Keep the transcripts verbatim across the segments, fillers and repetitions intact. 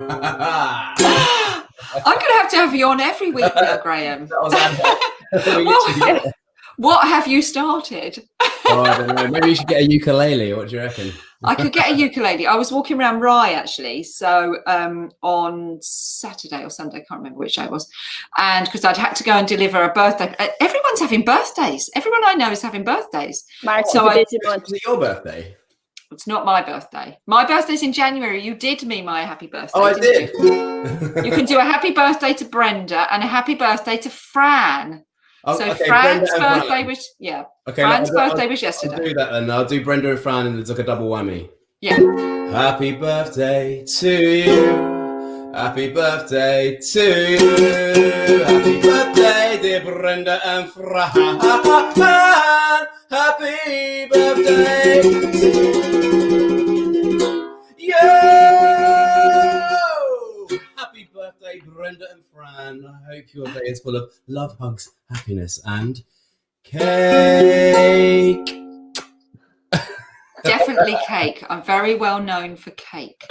I'm going to have to have you on every week, Neil Graham. That was Anna. What, what have you started? Oh, I don't know. Maybe you should get a ukulele. What do you reckon? I could get a ukulele. I was walking around Rye, actually, so um, on Saturday or Sunday, I can't remember which day it was, and because I'd had to go and deliver a birthday. Everyone's having birthdays. Everyone I know is having birthdays. March so I, is it your birthday? It's not my birthday. My birthday's in January. You did me my happy birthday. Oh, I did. You? You can do a happy birthday to Brenda and a happy birthday to Fran. Oh, so okay, Fran's Brenda birthday was yeah. Okay, Fran's no, I'll, birthday I'll, was yesterday. I'll do that then. I'll do Brenda and Fran, and it's like a double whammy. Yeah. Happy birthday to you. Happy birthday to you. Happy birthday, dear Brenda and Fran. Happy birthday to you. Happy birthday, Brenda and Fran. I hope your day is full of love, hugs, happiness, and cake. Definitely cake. I'm very well known for cake.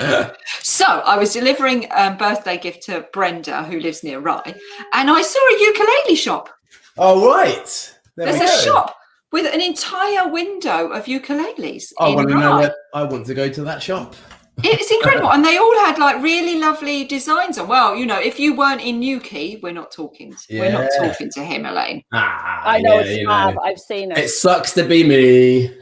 So I was delivering a birthday gift to Brenda, who lives near Rye, and I saw a ukulele shop. All right. There There's a go. shop. With an entire window of ukuleles. I want to know where I want to go to that shop. It's incredible. And they all had like really lovely designs on. Well, you know, if you weren't in Newquay, we're not talking to, yeah. we're not talking to him, Elaine. Ah, I know yeah, it's fab. Know. I've seen it. It sucks to be me.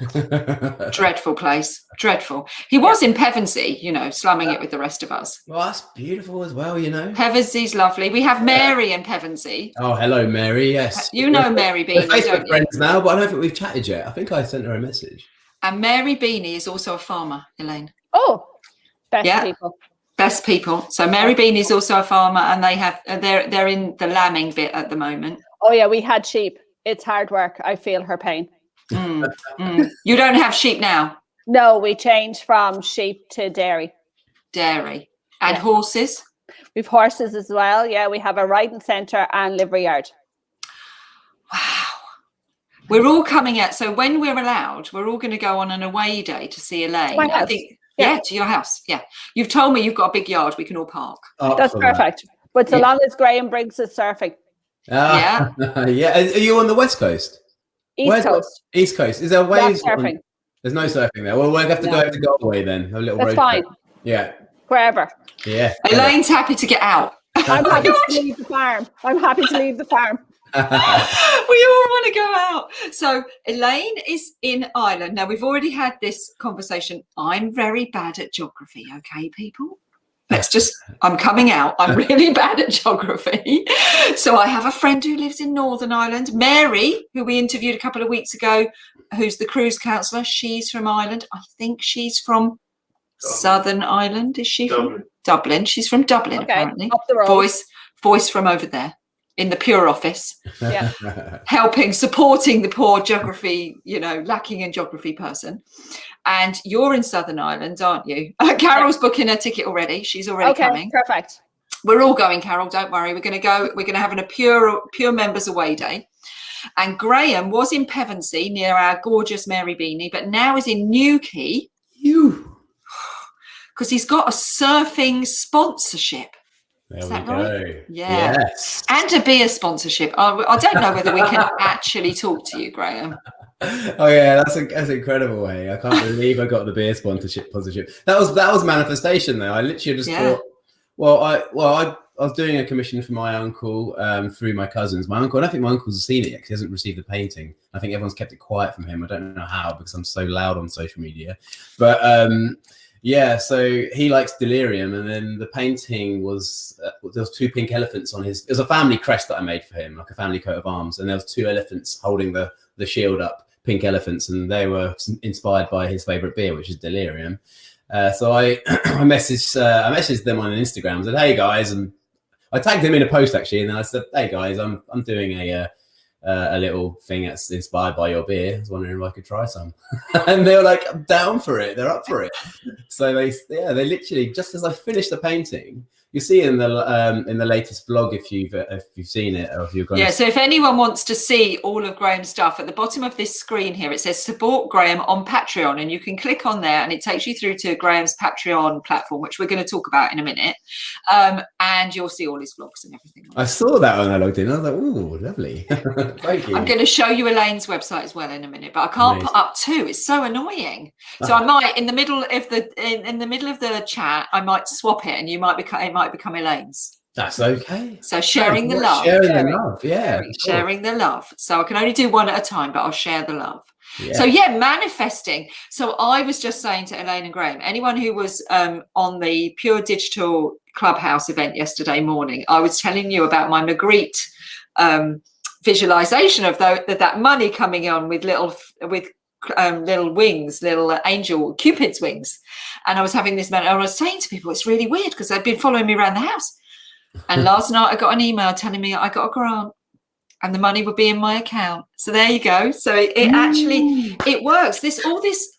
Dreadful place. Dreadful. He was yeah. in Pevensey, you know, slumming yeah. it with the rest of us. Well, that's beautiful as well, you know. Pevensey's lovely. We have Mary yeah. in Pevensey. Oh, hello, Mary. Yes. You know we're, Mary Beanie. We're Facebook friends you? now, but I don't think we've chatted yet. I think I sent her a message. And Mary Beanie is also a farmer, Elaine. Oh. Best yeah. people. Best people. So Mary Bean is also a farmer, and they have they're they're in the lambing bit at the moment. Oh yeah, we had sheep. It's hard work. I feel her pain. Mm, mm. You don't have sheep now? No, we changed from sheep to dairy. Dairy. And yeah. horses? We've horses as well. Yeah, we have a riding centre and livery yard. Wow. We're all coming out. So when we're allowed, we're all going to go on an away day to see Elaine. I think. Yeah. yeah, to your house. Yeah. You've told me you've got a big yard. We can all park. Oh, that's perfect. That. But so yeah. long as Graham brings us surfing. Ah, yeah. yeah. Are you on the West Coast? East Where's Coast. The, East Coast. Is there waves? Surfing. There's no surfing there. Well, we'll have to no. go to Galway then. A little that's road fine. Trip. Yeah. Wherever. Yeah. Elaine's happy to get out. I'm happy to leave the farm. I'm happy to leave the farm. We all want to go out. So Elaine is in Ireland. Now, we've already had this conversation. I'm very bad at geography, okay, people? Let's just, I'm coming out. I'm really bad at geography. So I have a friend who lives in Northern Ireland, Mary, who we interviewed a couple of weeks ago, who's the cruise counsellor. She's from Ireland. I think she's from Dublin. Southern Ireland. Is she Dublin. from Dublin? She's from Dublin, okay, apparently. Up the road. Voice, voice from over there. In the Pure office, yeah. helping, supporting the poor geography, you know, lacking in geography person. And you're in Southern Ireland, aren't you? Carol's yeah. booking her ticket already. She's already okay, coming. Okay, perfect. We're all going, Carol, don't worry. We're going to go, we're going to have a Pure, Pure Members Away Day. And Graham was in Pevensey near our gorgeous Mary Beanie, but now is in Newquay. You. Because he's got a surfing sponsorship. There Is we that right? go. Yeah. Yes. And a beer sponsorship. I, I don't know whether we can actually talk to you, Graham. Oh yeah, that's a, that's incredible way. I can't believe I got the beer sponsorship. Positive. That was that was manifestation though. I literally just yeah. thought. Well, I well I, I was doing a commission for my uncle um, through my cousins. My uncle, I don't think my uncle's seen it yet because he hasn't received the painting. I think everyone's kept it quiet from him. I don't know how because I'm so loud on social media, but. Um, Yeah, so he likes Delirium, and then the painting was uh, there was two pink elephants on his. It was a family crest that I made for him, like a family coat of arms, and there was two elephants holding the the shield up, pink elephants, and they were inspired by his favorite beer, which is Delirium. Uh, so I I messaged uh, I messaged them on Instagram, said hey guys, and I tagged him in a post actually, and then I said hey guys, I'm I'm doing a. Uh, Uh, a little thing that's inspired by your beer. I was wondering if I could try some. And they were like, I'm down for it. They're up for it. So they, yeah, they literally, just as I finished the painting, You see in the um, in the latest vlog, if you've if you've seen it, or if you're going. Yeah. To... So if anyone wants to see all of Graham's stuff, at the bottom of this screen here, it says support Graham on Patreon, and you can click on there, and it takes you through to Graham's Patreon platform, which we're going to talk about in a minute. Um, and you'll see all his vlogs and everything. I saw that when I logged in. I was like, "Ooh, lovely!" Thank you. I'm going to show you Elaine's website as well in a minute, but I can't Amazing. put up two. It's so annoying. So ah. I might, in the middle of the in, in the middle of the chat, I might swap it, and you might be cutting. Might become Elaine's. That's okay. So sharing no, the love. Sharing, sharing the love, yeah. Sharing the love. So I can only do one at a time, but I'll share the love. Yeah. So yeah, manifesting. So I was just saying to Elaine and Graham, anyone who was um, on the Pure Digital Clubhouse event yesterday morning, I was telling you about my Magritte um, visualization of the, that that money coming on with little with. Um, little wings, little angel, Cupid's wings. And I was having this moment, and I was saying to people, it's really weird because they've been following me around the house. And last night I got an email telling me I got a grant and the money would be in my account. So there you go. So it, it actually, it works. This, all this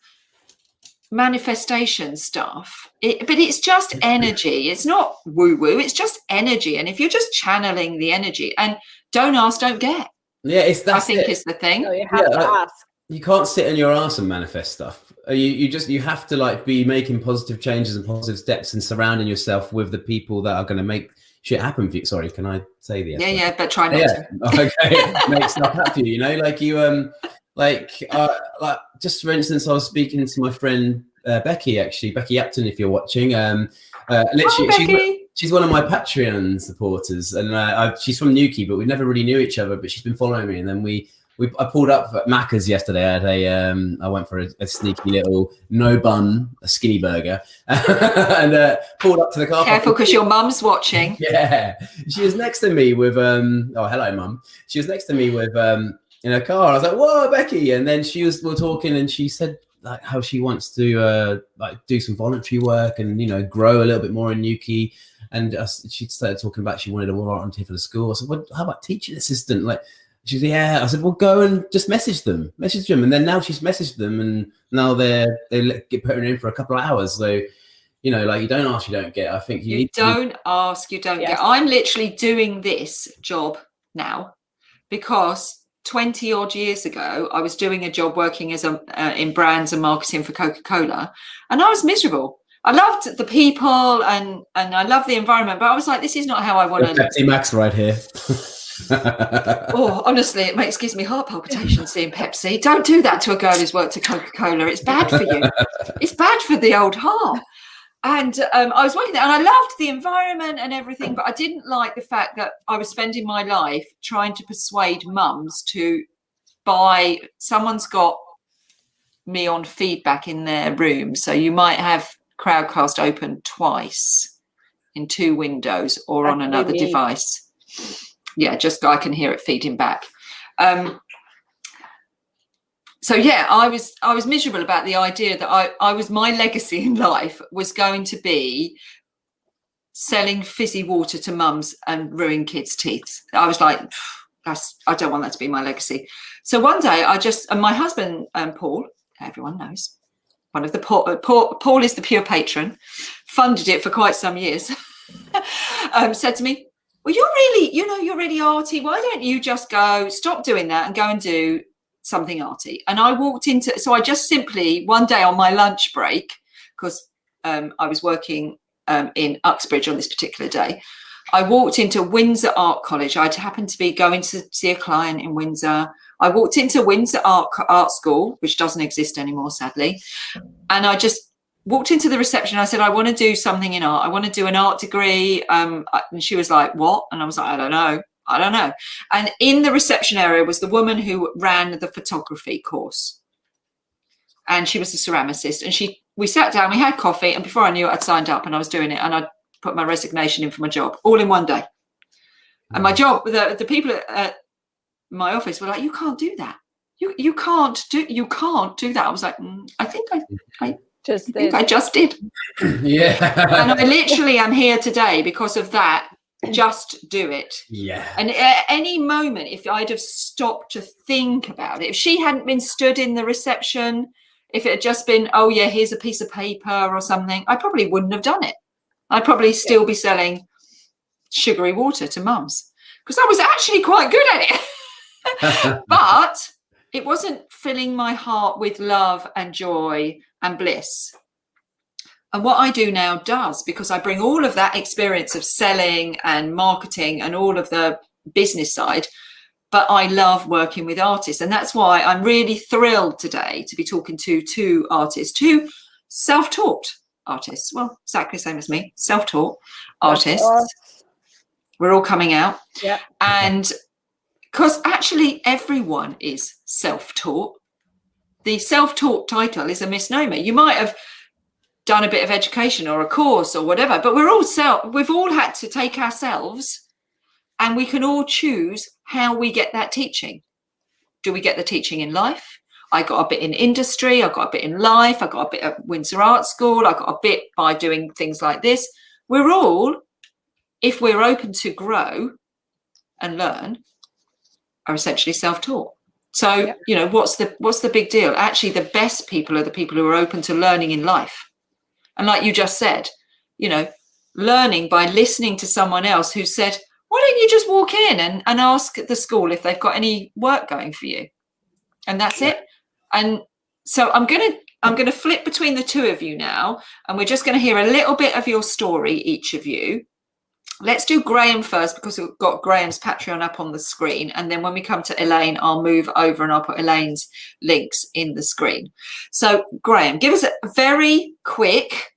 manifestation stuff, it, but it's just energy. It's not woo-woo. It's just energy. And if you're just channeling the energy and don't ask, don't get. Yeah, it's that. I think it. is the thing. No, you have yeah, to I- ask. You can't sit on your ass and manifest stuff. You you just you have to like be making positive changes and positive steps and surrounding yourself with the people that are going to make shit happen for you. Sorry, can I say the? Yeah, yeah, but try not yeah. to. Okay, make stuff happen. You know, like you um, like uh, like just for instance, I was speaking to my friend uh, Becky actually, Becky Upton, if you're watching. Um, uh, literally, Hi, she's, Becky. she's one of my Patreon supporters, and uh, I, she's from Newquay, but we never really knew each other. But she's been following me, and then we. We, I pulled up at Macca's yesterday. I had a, um, I went for a, a sneaky little no bun, a skinny burger, and uh, pulled up to the car. Careful, because your mum's watching. Yeah, she was next to me with, um, oh hello, mum. She was next to me with um, in her car. I was like, whoa, Becky, and then she was we were talking, and she said like how she wants to uh, like do some voluntary work and you know grow a little bit more in Newquay. And uh, she started talking about she wanted a volunteer for the school. I said, well, how about teaching assistant, like. She's yeah. I said, well, go and just message them, message them, and then now she's messaged them, and now they're they get put in for a couple of hours. So, you know, like you don't ask, you don't get. I think you, you need don't to... ask, you don't yes. get. I'm literally doing this job now because twenty odd years ago, I was doing a job working as a uh, in brands and marketing for Coca-Cola, and I was miserable. I loved the people and and I loved the environment, but I was like, this is not how I want to. Pepsi Max right here. Oh, honestly, it makes gives me heart palpitations seeing Pepsi. Don't do that to a girl who's worked at Coca-Cola. It's bad for you. It's bad for the old heart. And um, I was working there, and I loved the environment and everything, but I didn't like the fact that I was spending my life trying to persuade mums to buy. Someone's got me on feedback in their room, so you might have Crowdcast open twice in two windows or That's on another unique. device. Yeah, just I can hear it feeding back. Um, so yeah, I was I was miserable about the idea that I, I was my legacy in life was going to be selling fizzy water to mums and ruin kids' teeth. I was like, that's I don't want that to be my legacy. So one day I just and my husband um, Paul, everyone knows, one of the Paul, Paul, Paul is the Pure patron, funded it for quite some years. um, said to me. Well, you're really, you know, you're really arty. Why don't you just go, stop doing that and go and do something arty? And I walked into, so I just simply one day on my lunch break, because um, I was working um, in Uxbridge on this particular day, I walked into Windsor Art College. I'd happened to be going to see a client in Windsor. I walked into Windsor Art, Art School, which doesn't exist anymore, sadly. And I just, walked into the reception. I said, I want to do something in art. I want to do an art degree. Um, and she was like, what? And I was like, I don't know. I don't know. And in the reception area was the woman who ran the photography course. And she was a ceramicist. And she, we sat down, we had coffee. And before I knew it, I'd signed up and I was doing it. And I put my resignation in for my job all in one day. And my job, the, the people at, at my office were like, you can't do that. You you can't do, you can't do that. I was like, mm, I think I, I, Just I, think I just did. Yeah. And I literally am here today because of that. Just do it. Yeah. And at any moment, if I'd have stopped to think about it, if she hadn't been stood in the reception, if it had just been, oh, yeah, here's a piece of paper or something, I probably wouldn't have done it. I'd probably still be selling sugary water to mums because I was actually quite good at it. But it wasn't filling my heart with love and joy and bliss. And what I do now does, because I bring all of that experience of selling and marketing and all of the business side, but I love working with artists. And that's why I'm really thrilled today to be talking to two artists, two self-taught artists. Well, exactly the same as me, self-taught artists. Yes. We're all coming out. Yeah. And because actually everyone is self-taught. The self-taught title is a misnomer. You might have done a bit of education or a course or whatever, but we're all self, we've all had to take ourselves, and we can all choose how we get that teaching. Do we get the teaching in life? I got a bit in industry, I got a bit in life, I got a bit at Windsor Art School, I got a bit by doing things like this. We're all, if we're open to grow and learn, are essentially self-taught. So, yep. you know, what's the what's the big deal? Actually, the best people are the people who are open to learning in life. And like you just said, you know, learning by listening to someone else who said, why don't you just walk in and, and ask the school if they've got any work going for you? And that's it. And so I'm going to I'm going to flip between the two of you now. And we're just going to hear a little bit of your story, each of you. Let's do Graham first, because we've got Graham's Patreon up on the screen. And then when we come to Elaine, I'll move over and I'll put Elaine's links in the screen. So, Graham, give us a very quick,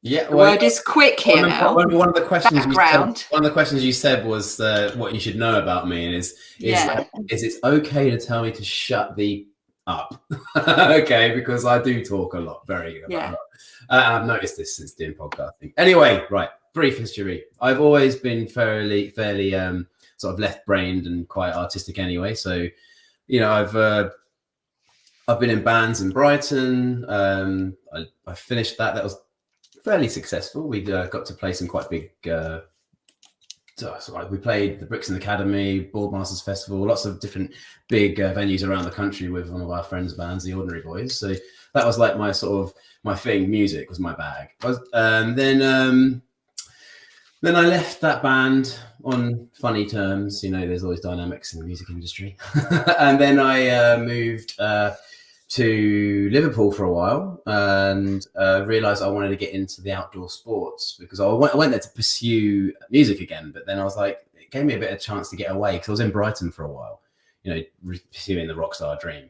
yeah, well, the word is quick here one now. Of, one, of the questions you said, one of the questions you said was uh, what you should know about me. And is, is, yeah. like, is it's okay to tell me to shut the up? Okay, because I do talk a lot, very yeah. a lot. Uh, I've noticed this since doing podcasting. Anyway, right. Brief history. I've always been fairly, fairly um, sort of left-brained and quite artistic anyway. So, you know, I've uh, I've been in bands in Brighton. Um, I, I finished that. That was fairly successful. We uh, got to play some quite big. Uh, so we played the Brixton Academy, Boardmasters Festival, lots of different big uh, venues around the country with one of our friends' bands, the Ordinary Boys. So that was like my sort of my thing. Music was my bag. I was, um, then. Um, Then I left that band on funny terms. You know, there's always dynamics in the music industry. And then I uh, moved uh, to Liverpool for a while and uh, realised I wanted to get into the outdoor sports, because I went, I went there to pursue music again. But then I was like, it gave me a bit of a chance to get away, because I was in Brighton for a while, you know, pursuing the rock star dream.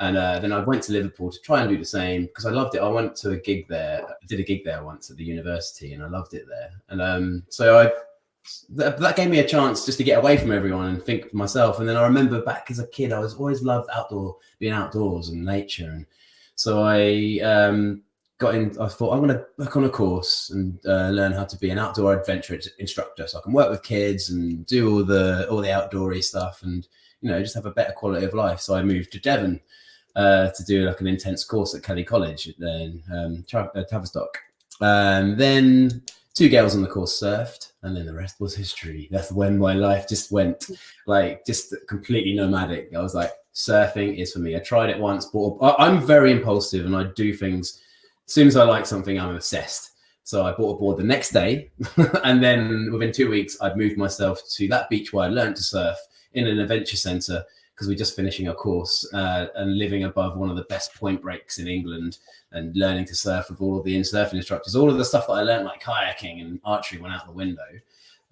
And uh, then I went to Liverpool to try and do the same, because I loved it. I went to a gig there, did a gig there once at the university, and I loved it there. And um, so I th- that gave me a chance just to get away from everyone and think for myself. And then I remember back as a kid, I was always loved outdoor, being outdoors and nature. And so I um, got in, I thought, I'm going to work on a course and uh, learn how to be an outdoor adventure instructor, so I can work with kids and do all the, all the outdoory stuff and, you know, just have a better quality of life. So I moved to Devon. Uh, to do like an intense course at Kelly College, then um, Tra- uh, Tavistock. Um, then two girls on the course surfed, and then the rest was history. That's when my life just went like just completely nomadic. I was like, surfing is for me. I tried it once, but I- I'm very impulsive, and I do things. As soon as I like something, I'm obsessed. So I bought a board the next day, and then within two weeks, I'd moved myself to that beach where I learned to surf in an adventure centre, because we're just finishing a course uh, and living above one of the best point breaks in England and learning to surf with all of the surfing instructors. All of the stuff that I learned, like kayaking and archery, went out the window.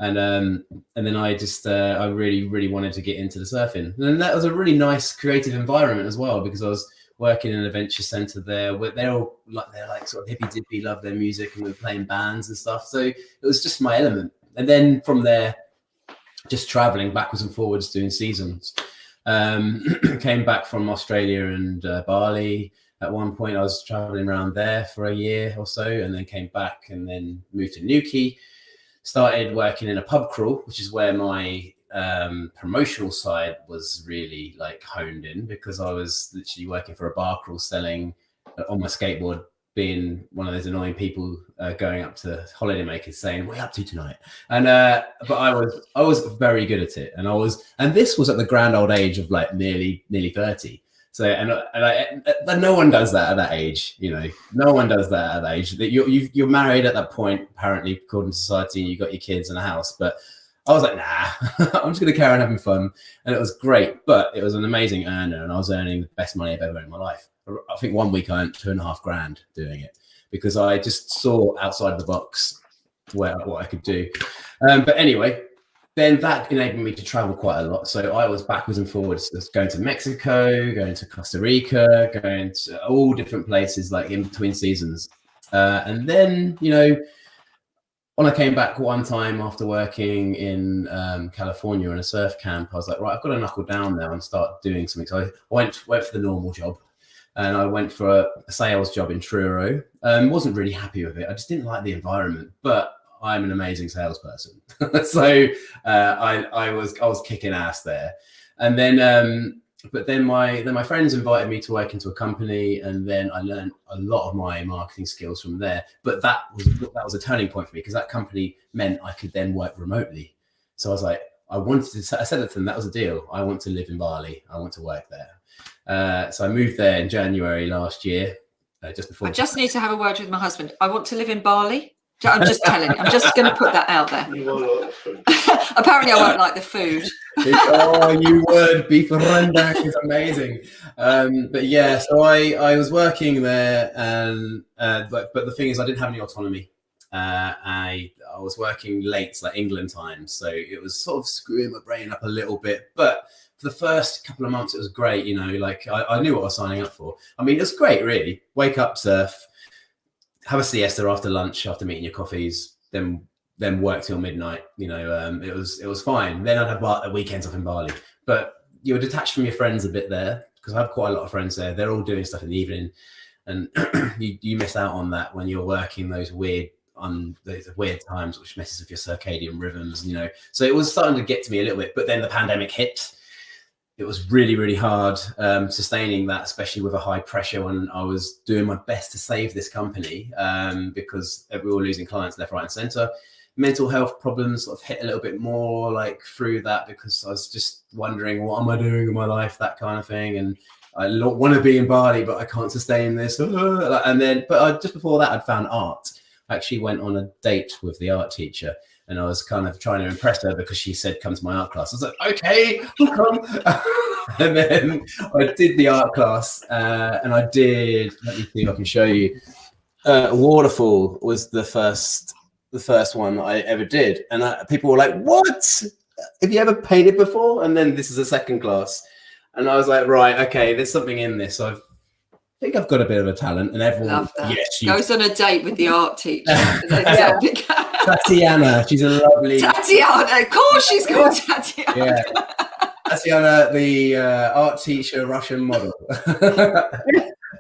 And um, and then I just, uh, I really, really wanted to get into the surfing. And that was a really nice creative environment as well, because I was working in an adventure centre there where they're all like, they're like sort of hippy-dippy, love their music, and we were playing bands and stuff. So it was just my element. And then from there, just travelling backwards and forwards doing seasons. Um, came back from Australia and uh, Bali. At one point I was traveling around there for a year or so, and then came back and then moved to Newquay, started working in a pub crawl, which is where my um, promotional side was really like honed in, because I was literally working for a bar crawl, selling uh, on my skateboard, being one of those annoying people uh, going up to holidaymakers saying, "What are you up to tonight?" And uh, but I was I was very good at it, and I was and this was at the grand old age of like nearly nearly thirty. So and and, I, and no one does that at that age, you know. No one does that at that age. That you're you've, you're married at that point, apparently, according to society, and you got your kids and a house. But I was like, nah, I'm just gonna carry on having fun, and it was great. But it was an amazing earner, and I was earning the best money I've ever earned in my life. I think one week I earned two and a half grand doing it because I just saw outside the box where what I could do. Um, but anyway. Then that enabled me to travel quite a lot. So I was backwards and forwards, going to Mexico, going to Costa Rica, going to all different places, like in between seasons. Uh, and then, you know, when I came back one time after working in um, California in a surf camp, I was like, right, I've got to knuckle down now and start doing something. So I went, went for the normal job. And I went for a, a sales job in Truro. Um, wasn't really happy with it. I just didn't like the environment. But I'm an amazing salesperson. so uh, I, I was I was kicking ass there. And then um, but then my then my friends invited me to work into a company, and then I learned a lot of my marketing skills from there. But that was that was a turning point for me because that company meant I could then work remotely. So I was like, I wanted to I said it to them, that was a deal. I want to live in Bali. I want to work there. Uh, so I moved there in January last year, uh, just before I just need to have a word with my husband. I want to live in Bali. I'm just telling you. I'm just going to put that out there. Apparently, I won't like the food. Oh, you would. Beef rendang is amazing. Um, but yeah, so I, I was working there, and uh, but, but the thing is, I didn't have any autonomy. Uh, I I was working late, like England time, so it was sort of screwing my brain up a little bit. But for the first couple of months, it was great. You know, like I, I knew what I was signing up for. I mean, it's great, really. Wake up, surf. Have a siesta after lunch, after meeting your coffees, then then work till midnight. You know, um, it was it was fine. Then I'd have bar- the weekends off in Bali, but you were detached from your friends a bit there because I have quite a lot of friends there. They're all doing stuff in the evening, and you, you miss out on that when you're working those weird on those weird times, which messes with your circadian rhythms. You know, so it was starting to get to me a little bit. But then the pandemic hit. It was really, really hard um, sustaining that, especially with a high pressure when I was doing my best to save this company um, because we were losing clients left, right and centre. Mental health problems sort of hit a little bit more like through that because I was just wondering, what am I doing in my life, that kind of thing. And I want to be in Bali, but I can't sustain this. And then, but I, just before that, I'd found art. I actually went on a date with the art teacher. And I was kind of trying to impress her because she said, come to my art class. I was like, okay, I'll come. And then I did the art class uh, and I did, let me see if I can show you. Uh, Waterfall was the first the first one I ever did. And I, people were like, what? Have you ever painted before? And then this is a second class. And I was like, right, okay, there's something in this. So I've, I think I've got a bit of a talent, and everyone yes, she goes on a date with the art teacher. Tatiana, she's a lovely Tatiana. Of course, she's called Tatiana. Yeah. Tatiana, the uh, art teacher, Russian model.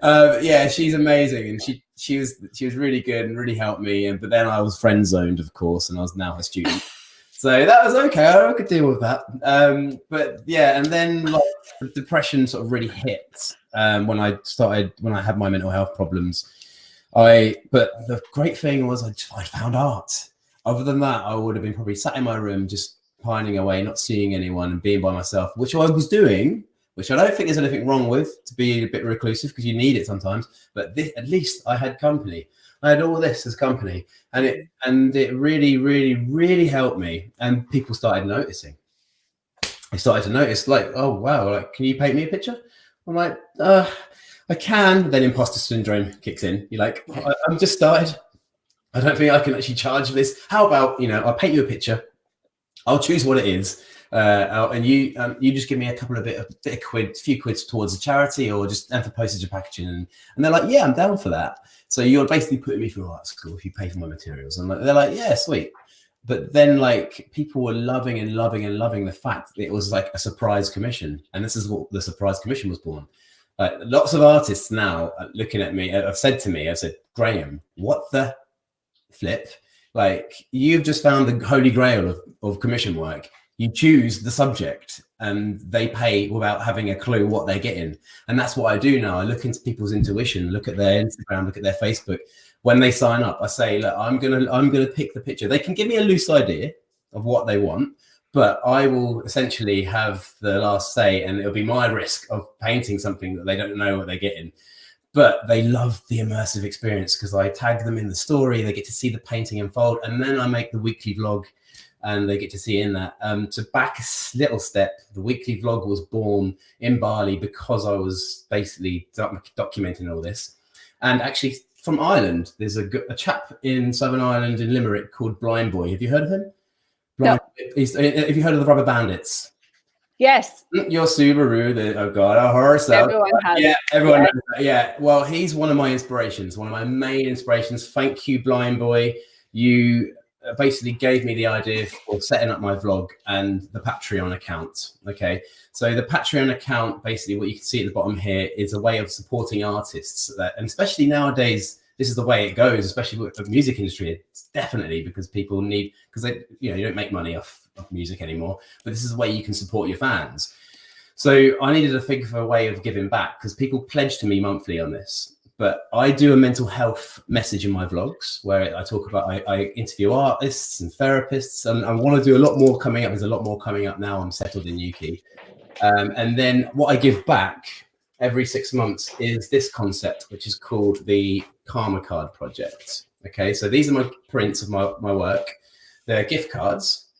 um, yeah, she's amazing, and she she was she was really good and really helped me. And but then I was friend zoned, of course, and I was now her student. So that was okay. I could deal with that. Um, but yeah, and then like depression sort of really hit um, when I started, when I had my mental health problems. I but the great thing was I, I found art. Other than that, I would have been probably sat in my room just pining away, not seeing anyone and being by myself, which I was doing, which I don't think there's anything wrong with, to be a bit reclusive because you need it sometimes. But this, at least I had company. I had all this as company, and it and it really, really, really helped me. And people started noticing. They started to notice, like, oh wow, like, can you paint me a picture? I'm like, uh, I can. Then imposter syndrome kicks in. You're like, I, I'm just started. I don't think I can actually charge this. How about, you know, I'll paint you a picture. I'll choose what it is, uh, and you um, you just give me a couple of bit a bit of quid, few quids towards a charity, or just and for postage and packaging. And, and they're like, yeah, I'm down for that. So you're basically putting me through art school if you pay for my materials. And like, they're like, yeah, sweet. But then like people were loving and loving and loving the fact that it was like a surprise commission. And this is what the surprise commission was born. Like lots of artists now looking at me have said to me, I said, Graham, what the flip? Like you've just found the holy grail of, of commission work. You choose the subject and they pay without having a clue what they're getting. And that's what I do now. I look into people's intuition, look at their Instagram, look at their Facebook. When they sign up, I say, look, I'm going to I'm gonna pick the picture. They can give me a loose idea of what they want, but I will essentially have the last say, and it'll be my risk of painting something that they don't know what they're getting. But they love the immersive experience because I tag them in the story. They get to see the painting unfold, and then I make the weekly vlog, and they get to see in that. Um, to back a little step, the weekly vlog was born in Bali because I was basically doc- documenting all this. And actually from Ireland, there's a, g- a chap in Southern Ireland in Limerick called Blind Boy. Have you heard of him? Blind no. He's, have you heard of the Rubber Bandits? Yes. Your Subaru, the, oh God, a horse. Everyone has. Yeah, everyone yeah. knows that. Yeah. Well, he's one of my inspirations, one of my main inspirations. Thank you, Blind Boy. You basically gave me the idea for setting up my vlog and the Patreon account. Okay. So the Patreon account, basically what you can see at the bottom here, is a way of supporting artists. That, and especially nowadays, this is the way it goes, especially with the music industry. It's definitely because people need, because they, you know, you don't make money off of music anymore, but this is the way you can support your fans. So I needed to think of a way of giving back because people pledge to me monthly on this, but I do a mental health message in my vlogs where I talk about, I, I interview artists and therapists, and I want to do a lot more coming up. There's a lot more coming up now. I'm settled in Newquay. Um, and then what I give back every six months is this concept, which is called the Karma Card Project. Okay, so these are my prints of my, my work. They're gift cards.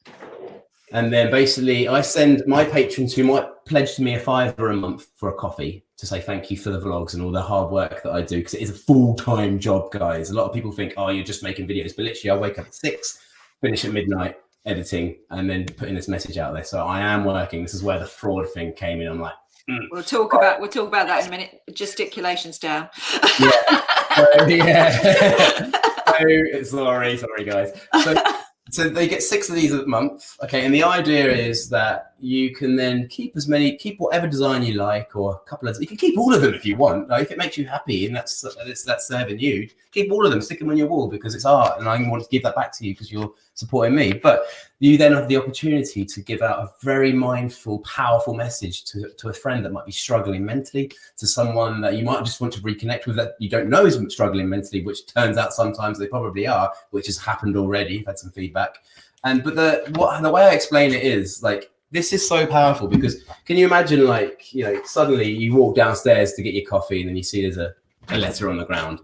And then basically I send my patrons who might pledge to me a fiver a month for a coffee to say thank you for the vlogs and all the hard work that I do, because it is a full-time job, guys. A lot of people think, oh, you're just making videos, but literally I wake up at six, finish at midnight, editing, and then putting this message out there. So I am working. This is where the fraud thing came in. I'm like, Mm. We'll talk about we'll talk about that in a minute. Gesticulation's down. yeah. So, yeah. so, sorry, sorry guys. So, so they get six of these a month. Okay, and the idea is that you can then keep as many, keep whatever design you like, or a couple of. You can keep all of them if you want. Like, if it makes you happy and that's that's that's serving you, keep all of them, stick them on your wall because it's art, and I want to give that back to you because you're supporting me. But you then have the opportunity to give out a very mindful, powerful message to, to a friend that might be struggling mentally, to someone that you might just want to reconnect with that you don't know is struggling mentally, which turns out sometimes they probably are, which has happened already. I've had some feedback. And but the what the way I explain it is like, this is so powerful because can you imagine, like, you know, suddenly you walk downstairs to get your coffee and then you see there's a, a letter on the ground.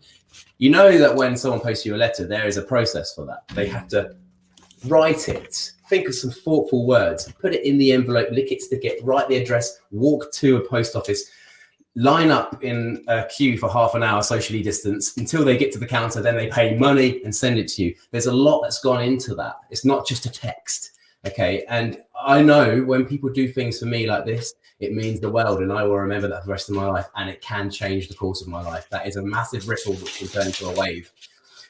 You know that when someone posts you a letter, there is a process for that. They have to write it, think of some thoughtful words, put it in the envelope, lick it, stick it, write the address, walk to a post office, line up in a queue for half an hour, socially distanced, until they get to the counter, then they pay money and send it to you. There's a lot that's gone into that. It's not just a text, okay? And I know when people do things for me like this, it means the world, and I will remember that for the rest of my life, and it can change the course of my life. That is a massive ripple which will turn into a wave.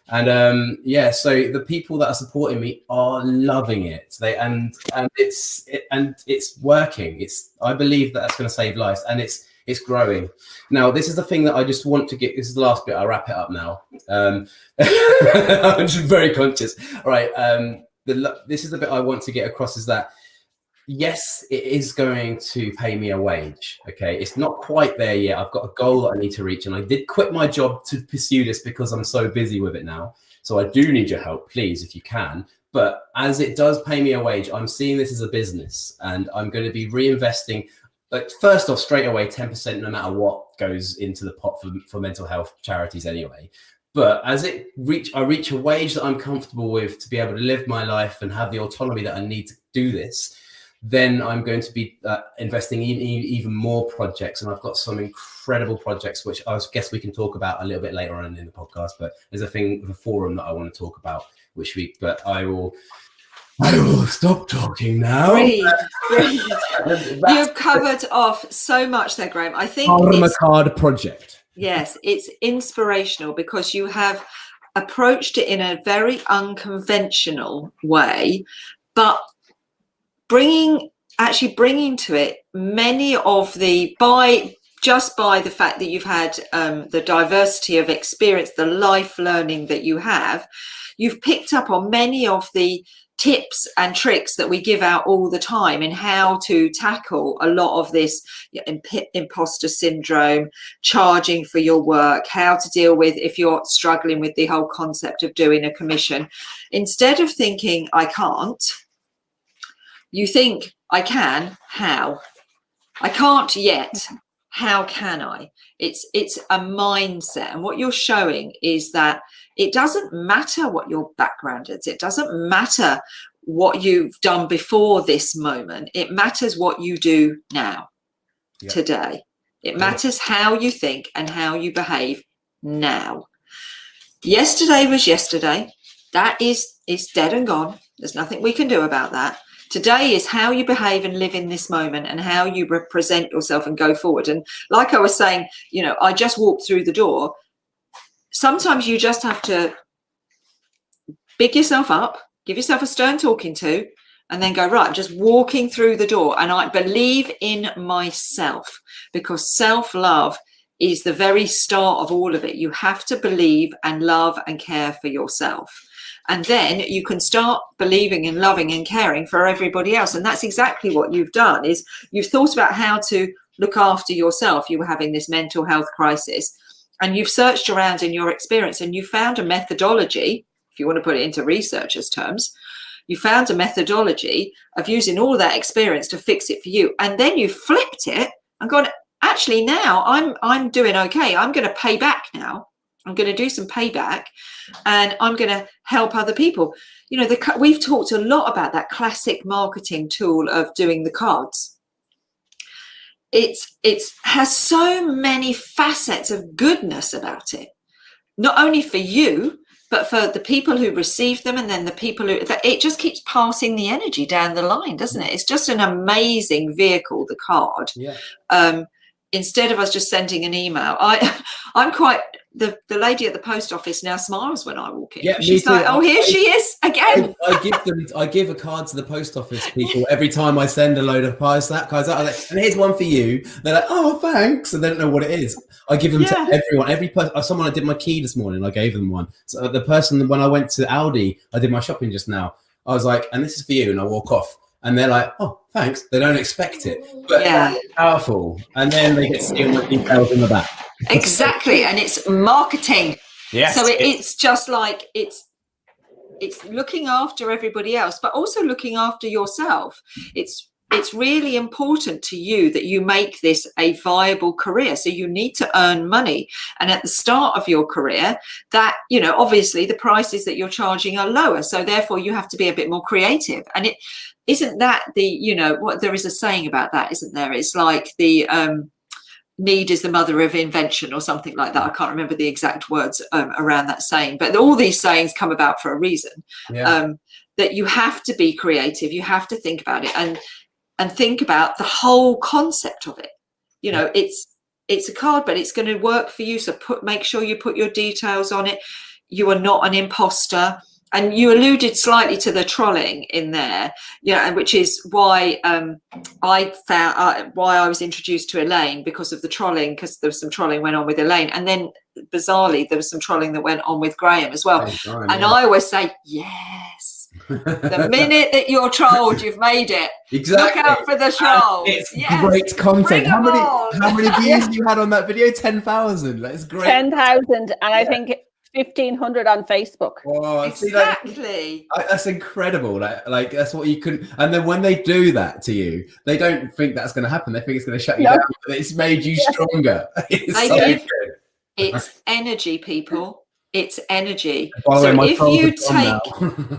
And um yeah so the people that are supporting me are loving it. They and and it's it, and it's working. It's I believe that that's going to save lives, and it's it's growing. Now this is the thing that I just want to get. This is the last bit. I'll wrap it up now. um I'm just very conscious. All right. um the this is the bit I want to get across, is that yes, it is going to pay me a wage. Okay, it's not quite there yet. I've got a goal that I need to reach, and I did quit my job to pursue this because I'm so busy with it now. So I do need your help, please, if you can. But as it does pay me a wage, I'm seeing this as a business, and I'm going to be reinvesting. Like, first off, straight away, ten percent no matter what goes into the pot for, for mental health charities anyway. But as it reach, I reach a wage that I'm comfortable with to be able to live my life and have the autonomy that I need to do this, then I'm going to be uh, investing in even more projects. And I've got some incredible projects, which I guess we can talk about a little bit later on in the podcast, but there's a thing, the forum that I want to talk about, which we, but I will, I will stop talking now. Breathe, breathe. You've covered off so much there, Graham. I think it's, card project. Yes, it's inspirational because you have approached it in a very unconventional way, but bringing actually bringing to it many of the by just by the fact that you've had um, the diversity of experience, the life learning that you have, you've picked up on many of the tips and tricks that we give out all the time in how to tackle a lot of this imp- imposter syndrome, charging for your work, how to deal with if you're struggling with the whole concept of doing a commission. Instead of thinking, I can't, You think, I can, how? I can't yet, how can I? It's it's a mindset. And what you're showing is that it doesn't matter what your background is. It doesn't matter what you've done before this moment. It matters what you do now, yeah. today. It matters how you think and how you behave now. Yesterday was yesterday. That is, it's dead and gone. There's nothing we can do about that. Today is how you behave and live in this moment and how you represent yourself and go forward. And like I was saying, you know, I just walked through the door. Sometimes you just have to big yourself up, give yourself a stern talking to, and then go, right, I'm just walking through the door. And I believe in myself, because self-love is the very start of all of it. You have to believe and love and care for yourself. And then you can start believing and loving and caring for everybody else. And that's exactly what you've done, is you've thought about how to look after yourself. You were having this mental health crisis, and you've searched around in your experience, and you found a methodology, if you want to put it into researchers' terms, you found a methodology of using all that experience to fix it for you. And then you flipped it and gone, actually, now I'm I'm doing okay. I'm going to pay back now. I'm going to do some payback, and I'm going to help other people. You know, the, we've talked a lot about that classic marketing tool of doing the cards. It's it's has so many facets of goodness about it, not only for you, but for the people who receive them, and then the people who, it just keeps passing the energy down the line, doesn't it? It's just an amazing vehicle, the card. Yeah. Um, instead of us just sending an email, I I'm quite. The, the lady at the post office now smiles when I walk in. Yeah, she's like, oh, here I, she is again. I, I give them, I give a card to the post office people every time I send a load of pies. That cards out, I'm like, and here's one for you. They're like, oh, thanks, and they don't know what it is. I give them yeah. to everyone. Every person, someone I did my key this morning, I gave them one. So the person, when I went to Aldi, I did my shopping just now. I was like, and this is for you, and I walk off. And they're like, oh, thanks. They don't expect it, but yeah. it's powerful. And then they get seen with details in the back. Exactly, and it's marketing. Yes. So it, it's just like it's it's looking after everybody else, but also looking after yourself. It's it's really important to you that you make this a viable career. So you need to earn money. And at the start of your career, that, you know, obviously the prices that you're charging are lower. So therefore you have to be a bit more creative. And it isn't that the, you know, what there is a saying about that, isn't there? It's like the um, need is the mother of invention or something like that. I can't remember the exact words um, around that saying, but all these sayings come about for a reason, yeah. um, that you have to be creative. You have to think about it. And, and think about the whole concept of it. You know, it's it's a card, but it's going to work for you. So put make sure you put your details on it. You are not an imposter. And you alluded slightly to the trolling in there, you know, which is why um, I found uh, why I was introduced to Elaine, because of the trolling, because there was some trolling went on with Elaine. And then bizarrely, there was some trolling that went on with Graham as well. Oh, God, and yeah. I always say, yes. The minute that you're trolled, you've made it. Exactly. Look out for the trolls. It's yes. great content. How many, how many views you had on that video? ten thousand. That's great. ten thousand, and yeah. I think fifteen hundred on Facebook. Oh, exactly. See, like, that's incredible. Like, like that's what you can. And then when they do that to you, they don't think that's going to happen. They think it's going to shut you no. down. It's made you stronger. It's, so good. It's energy, people. It's energy. So if you take,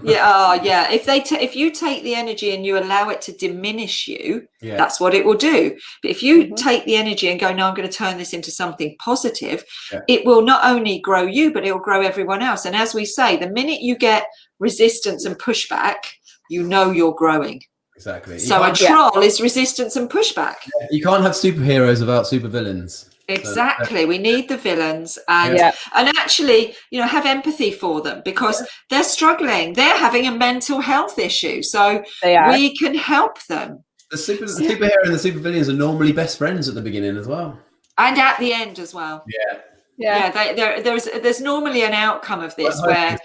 yeah, oh, yeah. If they, t- if you take the energy and you allow it to diminish you, yeah. that's what it will do. But if you mm-hmm. take the energy and go, no, I'm going to turn this into something positive, yeah. it will not only grow you, but it will grow everyone else. And as we say, the minute you get resistance and pushback, you know you're growing. Exactly. You so a troll yeah. is resistance and pushback. Yeah. You can't have superheroes without supervillains. Exactly. We need the villains, and yeah. and actually, you know, have empathy for them, because yeah. they're struggling. They're having a mental health issue, so we can help them. The, super, the yeah. superhero and the supervillains are normally best friends at the beginning as well, and at the end as well. Yeah, yeah. yeah they, there's there's normally an outcome of this where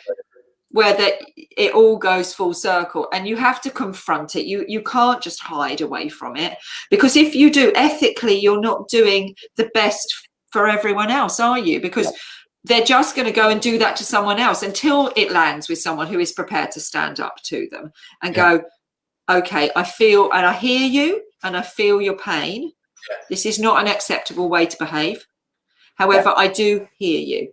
where that it all goes full circle, and you have to confront it. You you can't just hide away from it, because if you do, ethically, you're not doing the best for everyone else, are you? Because yeah. they're just going to go and do that to someone else until it lands with someone who is prepared to stand up to them and yeah. go, okay, I feel and I hear you and I feel your pain. This is not an acceptable way to behave. However, I do hear you,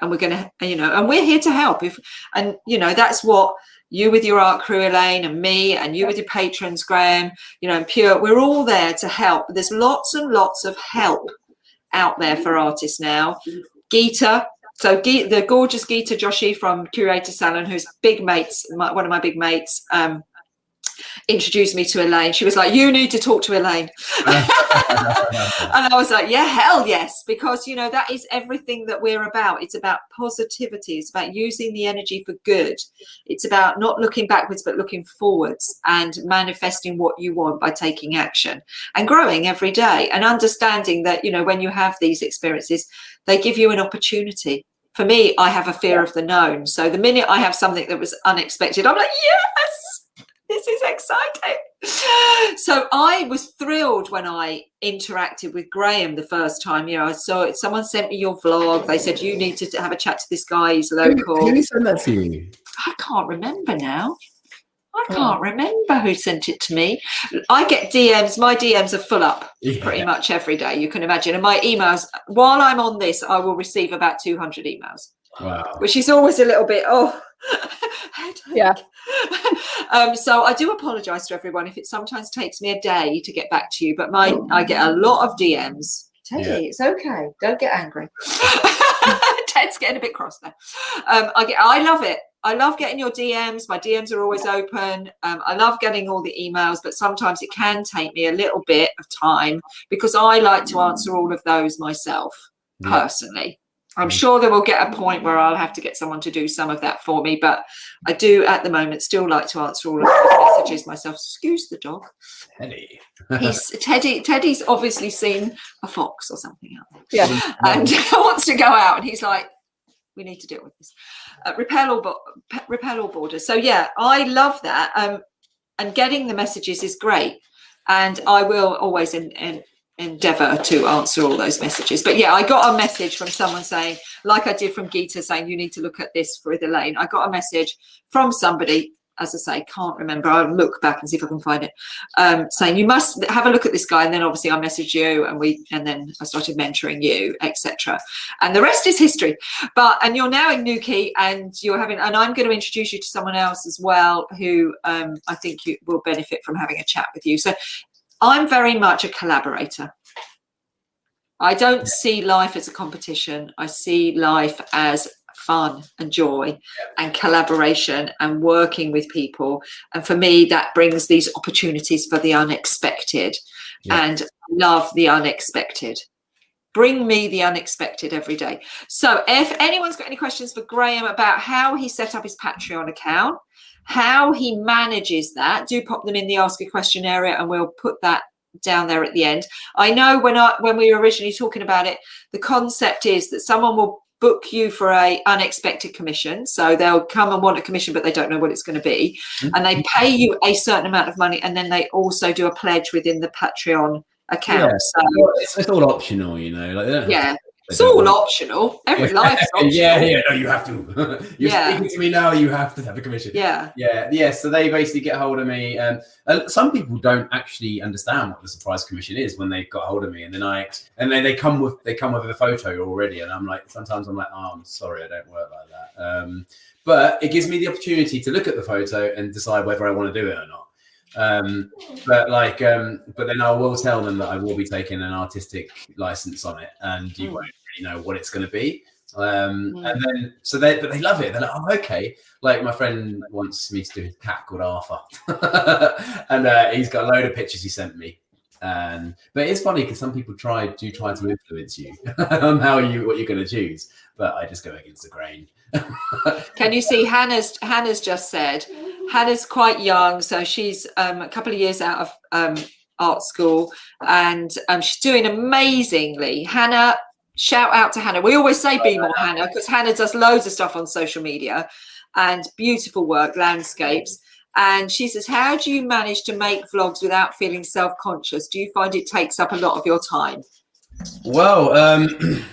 and we're going to, you know, and we're here to help. If and, you know, that's what you with your art crew, Elaine, and me, and you with your patrons, Graham, you know, and Pure, we're all there to help. There's lots and lots of help out there for artists now. Geeta, so Ge- the gorgeous Geeta Joshi from Curator Salon, who's big mates, my, one of my big mates, um, introduced me to Elaine. She was like, you need to talk to Elaine. And I was like, yeah, hell yes, because, you know, that is everything that we're about. It's about positivity. It's about using the energy for good. It's about not looking backwards but looking forwards and manifesting what you want by taking action and growing every day and understanding that, you know, when you have these experiences, they give you an opportunity. For me, I have a fear of the known, so the minute I have something that was unexpected, I'm like, yes, this is exciting. So I was thrilled when I interacted with Graham the first time. You know, I saw it. Someone sent me your vlog. They said, you need to have a chat to this guy. He's local. Who, who sent that to you? I can't remember now. I can't oh. remember who sent it to me. I get D Ms. My D Ms are full up yeah. pretty much every day, you can imagine. And my emails, while I'm on this, I will receive about two hundred emails. Wow. Which is always a little bit, oh, yeah. Um, so I do apologise to everyone if it sometimes takes me a day to get back to you, but my I get a lot of D Ms. Teddy, yeah. It's okay. Don't get angry. Ted's getting a bit cross there. Um, I get. I love it. I love getting your D Ms. My D Ms are always yeah. open. Um, I love getting all the emails, but sometimes it can take me a little bit of time because I like to answer all of those myself yeah. personally. I'm sure there will get a point where I'll have to get someone to do some of that for me, but I do at the moment still like to answer all of the messages myself. Excuse the dog. Teddy. He's, Teddy. Teddy's obviously seen a fox or something out there. Yeah. And wants to go out, and he's like, we need to deal with this. Uh, repel, all bo- repel all borders. So, yeah, I love that. Um, and getting the messages is great, and I will always in, in, endeavour to answer all those messages. But yeah, I got a message from someone saying, like I did from Geeta saying, you need to look at this for Elaine. I got a message from somebody, as I say, can't remember. I'll look back and see if I can find it, um, saying you must have a look at this guy. And then obviously I messaged you, and we, and then I started mentoring you, et cetera. And the rest is history. But and you're now in Newquay, and you're having, and I'm going to introduce you to someone else as well who um, I think you will benefit from having a chat with you. So I'm very much a collaborator. I don't see life as a competition. I see life as fun and joy and collaboration and working with people. And for me, that brings these opportunities for the unexpected. Yeah. And I love the unexpected. Bring me the unexpected every day. So if anyone's got any questions for Graham about how he set up his Patreon account, how he manages that, do pop them in the Ask a Question area, and we'll put that down there at the end. I know when I when we were originally talking about it, the concept is that someone will book you for a unexpected commission. So they'll come and want a commission, but they don't know what it's going to be. And they pay you a certain amount of money, and then they also do a pledge within the Patreon account. Yeah, so it's, it's all optional, you know. Like, yeah. yeah. It's all optional. Every life's optional. yeah, yeah, no, you have to. You're yeah. speaking to me now, you have to have a commission. Yeah. Yeah, yeah, so they basically get hold of me. Um, and some people don't actually understand what the surprise commission is when they've got hold of me. And then I, and then they come with, they come with a photo already. And I'm like, sometimes I'm like, oh, I'm sorry, I don't work like that. Um, but it gives me the opportunity to look at the photo and decide whether I want to do it or not. Um, but like, um, but then I will tell them that I will be taking an artistic license on it, and you mm. won't really know what it's going to be. Um, mm. and then so they, but they love it. They're like, oh, okay. Like my friend wants me to do his cat called Arthur, and uh, he's got a load of pictures he sent me. Um, but it's funny because some people try do try to influence you on how you what you're going to choose. But I just go against the grain. Can you see Hannah's? Hannah's just said. Hannah's quite young, so she's um, a couple of years out of um, art school, and um, she's doing amazingly. Hannah, shout out to Hannah. We always say be more Hannah because Hannah does loads of stuff on social media and beautiful work, landscapes. And she says, how do you manage to make vlogs without feeling self-conscious? Do you find it takes up a lot of your time? Well, um,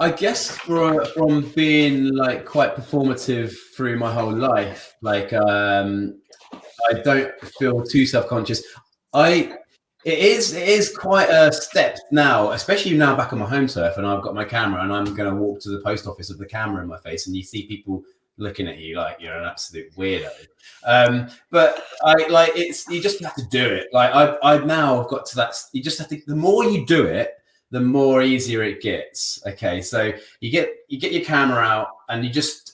I guess for, from being like quite performative through my whole life, like um, I don't feel too self-conscious. I it is it is quite a step now, especially now back on my home turf, and I've got my camera, and I'm going to walk to the post office with the camera in my face, and you see people looking at you like you're an absolute weirdo. Um, but I like it's you just have to do it. Like I I've now got to that. You just have to. The more you do it, the more easier it gets. Okay, so you get you get your camera out, and you just.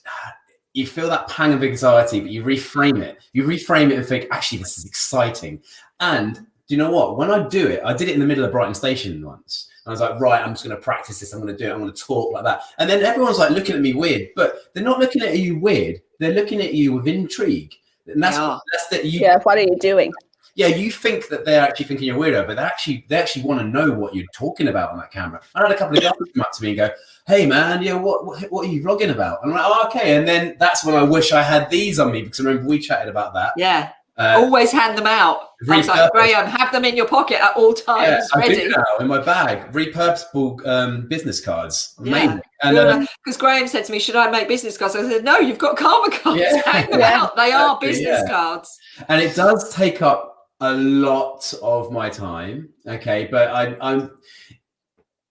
You feel that pang of anxiety, but you reframe it. You reframe it and think, actually, this is exciting. And do you know what? When I do it, I did it in the middle of Brighton Station once. And I was like, right, I'm just going to practice this. I'm going to do it. I'm going to talk like that. And then everyone's like looking at me weird, but they're not looking at you weird. They're looking at you with intrigue. And that's, yeah. that's that you. Yeah, what are you doing? Yeah, you think that they're actually thinking you're weirdo, but they actually they actually want to know what you're talking about on that camera. I had a couple of guys come up to me and go, "Hey man, yeah, what what, what are you vlogging about?" And I'm like, "Oh, okay." And then that's when I wish I had these on me, because I remember we chatted about that. Yeah, uh, always hand them out. I was like, Graham, have them in your pocket at all times. Yeah, ready. I do now in my bag, repurposable um, business cards. Amazing. Yeah, because um, Graham said to me, "Should I make business cards?" I said, "No, you've got karma cards. Yeah. Hang them yeah. out. They are business yeah. cards." And it does take up a lot of my time, okay, but I, I'm,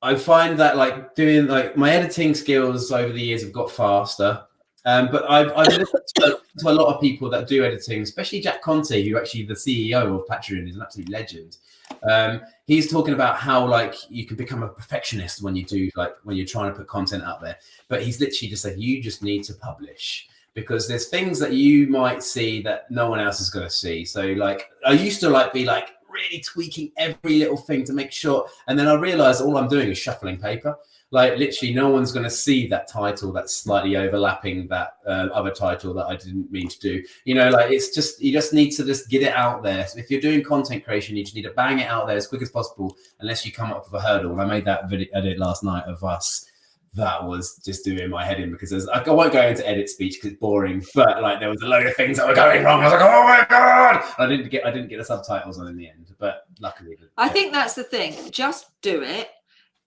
I find that like doing like my editing skills over the years have got faster, um, but I've, I've listened to, to a lot of people that do editing, especially Jack Conte, who actually the C E O of Patreon is an absolute legend. Um, he's talking about how like you can become a perfectionist when you do like when you're trying to put content out there, but he's literally just like, you just need to publish. Because there's things that you might see that no one else is going to see. So like I used to like be like really tweaking every little thing to make sure. And then I realized all I'm doing is shuffling paper. Like literally no one's going to see that title that's slightly overlapping that uh, other title that I didn't mean to do. You know, like it's just you just need to just get it out there. So if you're doing content creation, you just need to bang it out there as quick as possible unless you come up with a hurdle. And I made that video edit last night of us. That was just doing my head in because there's, I won't go into edit speech because it's boring. But like there was a load of things that were going wrong. I was like, oh my god! I didn't get I didn't get the subtitles on in the end, but luckily. I yeah. think that's the thing. Just do it.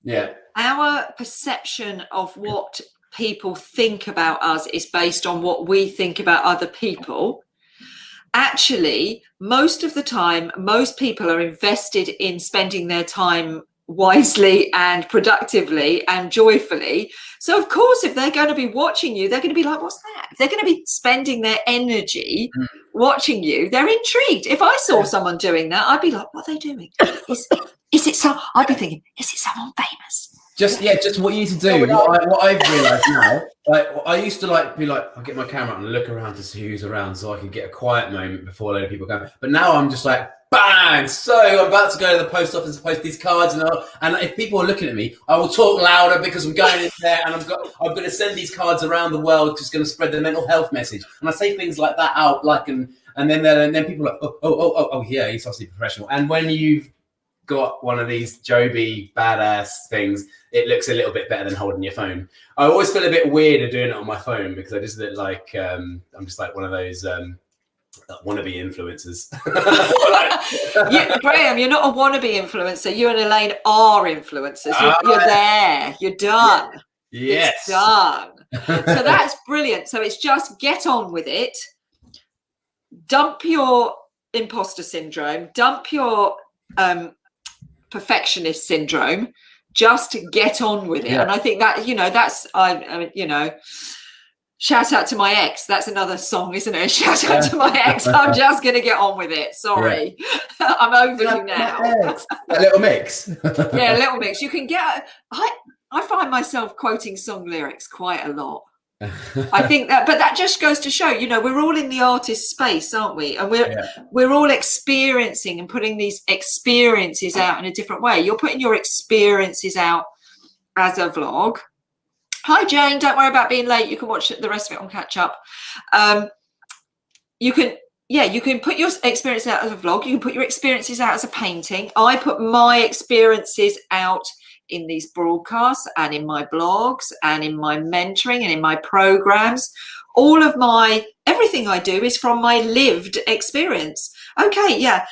Yeah. Our perception of what people think about us is based on what we think about other people. Actually, most of the time, most people are invested in spending their time wisely and productively and joyfully. So of course, if they're going to be watching you, they're going to be like, what's that? If they're going to be spending their energy mm. watching you, they're intrigued. If I saw someone doing that, I'd be like, what are they doing? Is, is it so? I'd be thinking, is it someone famous? Just yeah, just what you need to do. What, I, what I've realised now, like I used to like be like, I'll get my camera and look around to see who's around, so I can get a quiet moment before a load of people come. But now I'm just like, bang! So I'm about to go to the post office to post these cards, and I'll, and if people are looking at me, I will talk louder because I'm going in there, and I'm got I'm going to send these cards around the world, just going to spread the mental health message. And I say things like that out, like and and then and then people are like, oh oh oh oh, oh yeah, he's obviously professional. And when you've got one of these Joby badass things, it looks a little bit better than holding your phone. I always feel a bit weirder doing it on my phone because I just look like um I'm just like one of those um wannabe influencers. you, Graham, you're not a wannabe influencer. You and Elaine are influencers. You're, uh, you're there. You're done. Yes, it's done. So that's brilliant. So it's just get on with it. Dump your imposter syndrome. Dump your um perfectionist syndrome, just to get on with it. Yeah. And I think that, you know, that's, I, I mean, you know, shout out to my ex. That's another song, isn't it? Shout out yeah. to my ex. I'm just going to get on with it. Sorry. Yeah. I'm over you now. A little mix. yeah, a little mix. You can get, I, I find myself quoting song lyrics quite a lot. I think that, but that just goes to show, you know, we're all in the artist space, aren't we? And we're yeah. we're all experiencing and putting these experiences out in a different way. You're putting your experiences out as a vlog. Hi Jane, don't worry about being late. You can watch the rest of it on catch up. Um, you can, yeah, you can put your experience out as a vlog. You can put your experiences out as a painting. I put my experiences out in these broadcasts and in my blogs and in my mentoring and in my programs. All of my, everything I do is from my lived experience. Okay, yeah,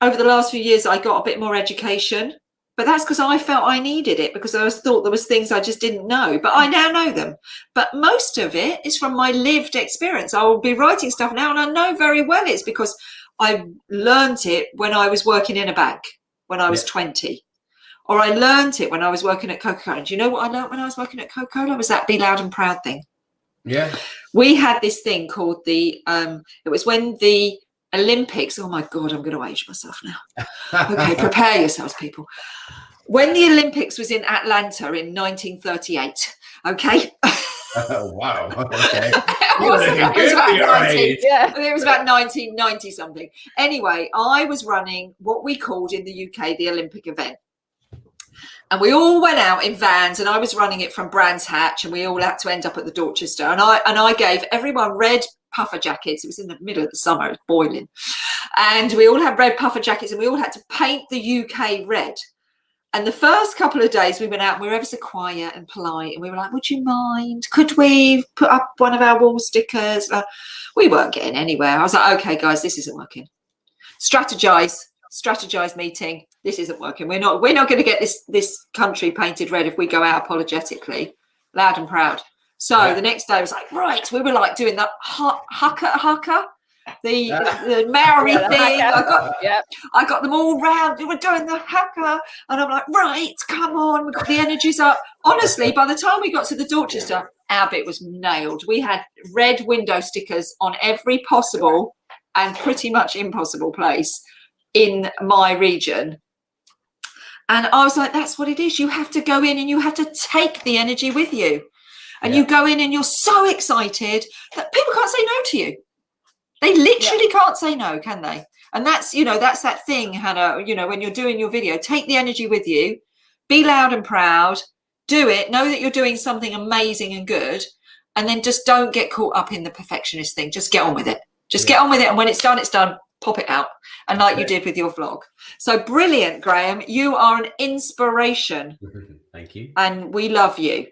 over the last few years I got a bit more education But that's because I felt I needed it, because I was thought there was things I just didn't know, but I now know them. But most of it is from my lived experience. I will be writing stuff now, and I know very well it's because I learned it when I was working in a bank when I was yeah. twenty, or I learned it when I was working at Coca-Cola. And do you know what I learned when I was working at Coca-Cola? Was that Be Loud and Proud thing. Yeah. We had this thing called the, um, it was when the Olympics, oh my God, I'm going to age myself now. Okay, prepare yourselves, people. When the Olympics was in Atlanta in nineteen thirty-eight, okay? Oh, wow. Okay. it, was, it, was about nineteen, yeah. I think it was about nineteen ninety something. Anyway, I was running what we called in the U K the Olympic event. And we all went out in vans, and I was running it from Brands Hatch, and we all had to end up at the Dorchester. And I and I gave everyone red puffer jackets. It was in the middle of the summer, it was boiling. And we all had red puffer jackets, and we all had to paint the U K red. And the first couple of days we went out, and we were ever so quiet and polite. And we were like, would you mind? Could we put up one of our wall stickers? Uh, we weren't getting anywhere. I was like, okay, guys, this isn't working. Strategize, strategize meeting. This isn't working. We're not, we're not going to get this, this country painted red if we go out apologetically, loud and proud. So yeah. the next day I was like, right, we were like doing that haka haka, the the Maori yeah, thing. I got, yeah. I got them all round. We were doing the haka, and I'm like, right, come on, we've got the energies up. Honestly, by the time we got to the Dorchester, our bit was nailed. We had red window stickers on every possible and pretty much impossible place in my region. And I was like, that's what it is. You have to go in and you have to take the energy with you. And yeah. you go in and you're so excited that people can't say no to you. They literally yeah. can't say no, can they? And that's, you know, that's that thing, Hannah, you know, when you're doing your video, take the energy with you, be loud and proud, do it, know that you're doing something amazing and good, and then just don't get caught up in the perfectionist thing. Just get on with it. Just yeah. get on with it. And when it's done, it's done. Pop it out. And like okay. you did with your vlog. So brilliant, Graham. You are an inspiration. Thank you. And we love you.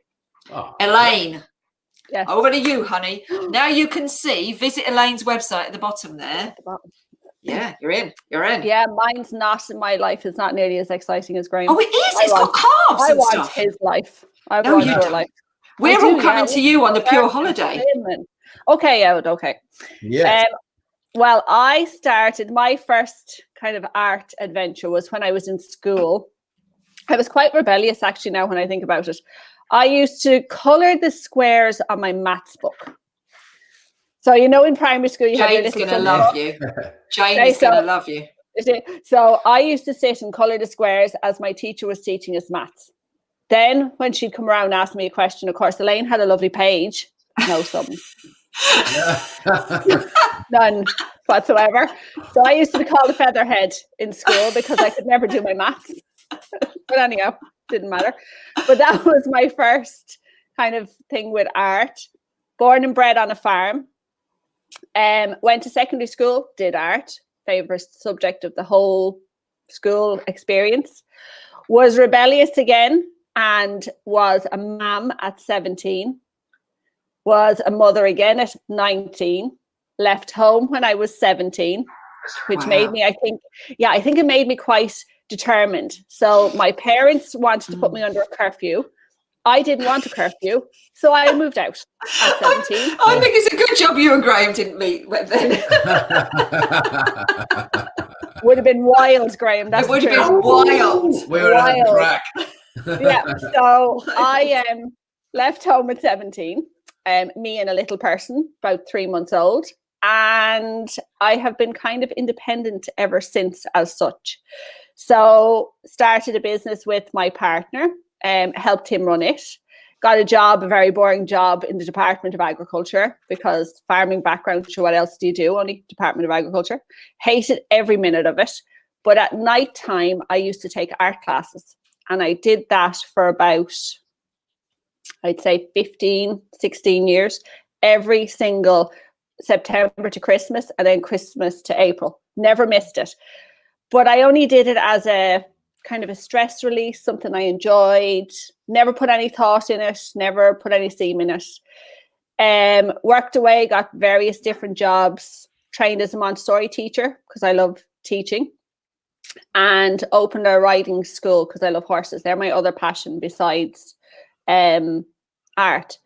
Oh, Elaine. Yes. Over to you, honey. Now you can see, visit Elaine's website at the bottom there. At the bottom. Yeah, you're in. You're in. Yeah, mine's not. My life is not nearly as exciting as Graham's. Oh, it is. I it's want, got calves I and want stuff. his life. I no, want your don't. life. We're do, all coming yeah. to you on the Pure Holiday. Okay, yeah, okay. Yeah. Um, Well, I started, my first kind of art adventure was when I was in school. I was quite rebellious, actually, now when I think about it. I used to colour the squares on my maths book. So, you know, in primary school, you Jane's have your little... Love you. Jane's okay, so, going to love you. So I used to sit and colour the squares as my teacher was teaching us maths. Then when she'd come around and ask me a question, of course, Elaine had a lovely page. No, something. None whatsoever. So I used to be called a featherhead in school because I could never do my maths. But anyhow, didn't matter. But that was my first kind of thing with art. Born and bred on a farm. Um, went to secondary school, did art. Favourite subject of the whole school experience. Was rebellious again and was a mam at seventeen. Was a mother again at nineteen. Left home when I was seventeen, which wow. made me, I think, yeah, I think it made me quite determined. So my parents wanted to put me under a curfew. I didn't want a curfew, so I moved out at seventeen. I, I think it's a good job you and Graham didn't meet then. Would have been wild, Graham. That's it would have been wild. We were on track. Yeah, so I um, left home at seventeen. Um, me and a little person, about three months old, and I have been kind of independent ever since as such. So started a business with my partner, um, helped him run it, got a job, a very boring job in the Department of Agriculture because farming background, so what else do you do? Only Department of Agriculture. Hated every minute of it. But at night time, I used to take art classes, and I did that for about... I'd say fifteen, sixteen years, every single September to Christmas and then Christmas to April. Never missed it. But I only did it as a kind of a stress release, something I enjoyed, never put any thought in it, never put any seam in it. Um, worked away, got various different jobs, trained as a Montessori teacher because I love teaching. and opened a riding school because I love horses. They're my other passion besides um, art.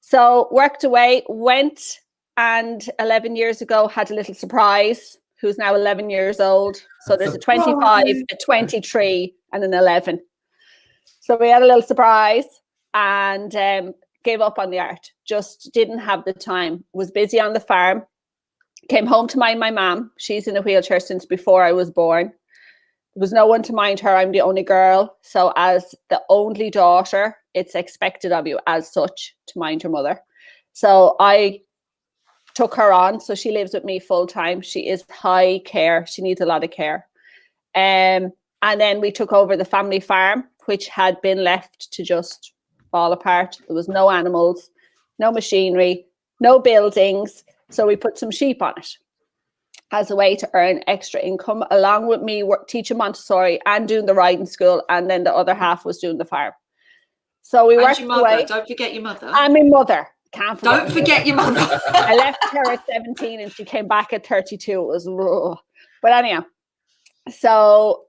So worked away, went, and eleven years ago had a little surprise, who's now eleven years old. So there's a twenty-five, a twenty-three, and an eleven. So we had a little surprise and um, gave up on the art. Just didn't have the time. Was busy on the farm. Came home to mind my mum. She's in a wheelchair since before I was born. There was no one to mind her. I'm the only girl. So as the only daughter, it's expected of you as such to mind your mother. So I took her on. So she lives with me full time. She is high care. She needs a lot of care. Um, and then we took over the family farm, which had been left to just fall apart. There was no animals, no machinery, no buildings. So we put some sheep on it as a way to earn extra income, along with me work, teaching Montessori and doing the riding school. And then the other half was doing the farm. So we and worked your mother, away. Don't forget your mother. And my mother. Can't forget Don't forget your mother. I left her at seventeen and she came back at thirty-two. It was raw. But anyhow, so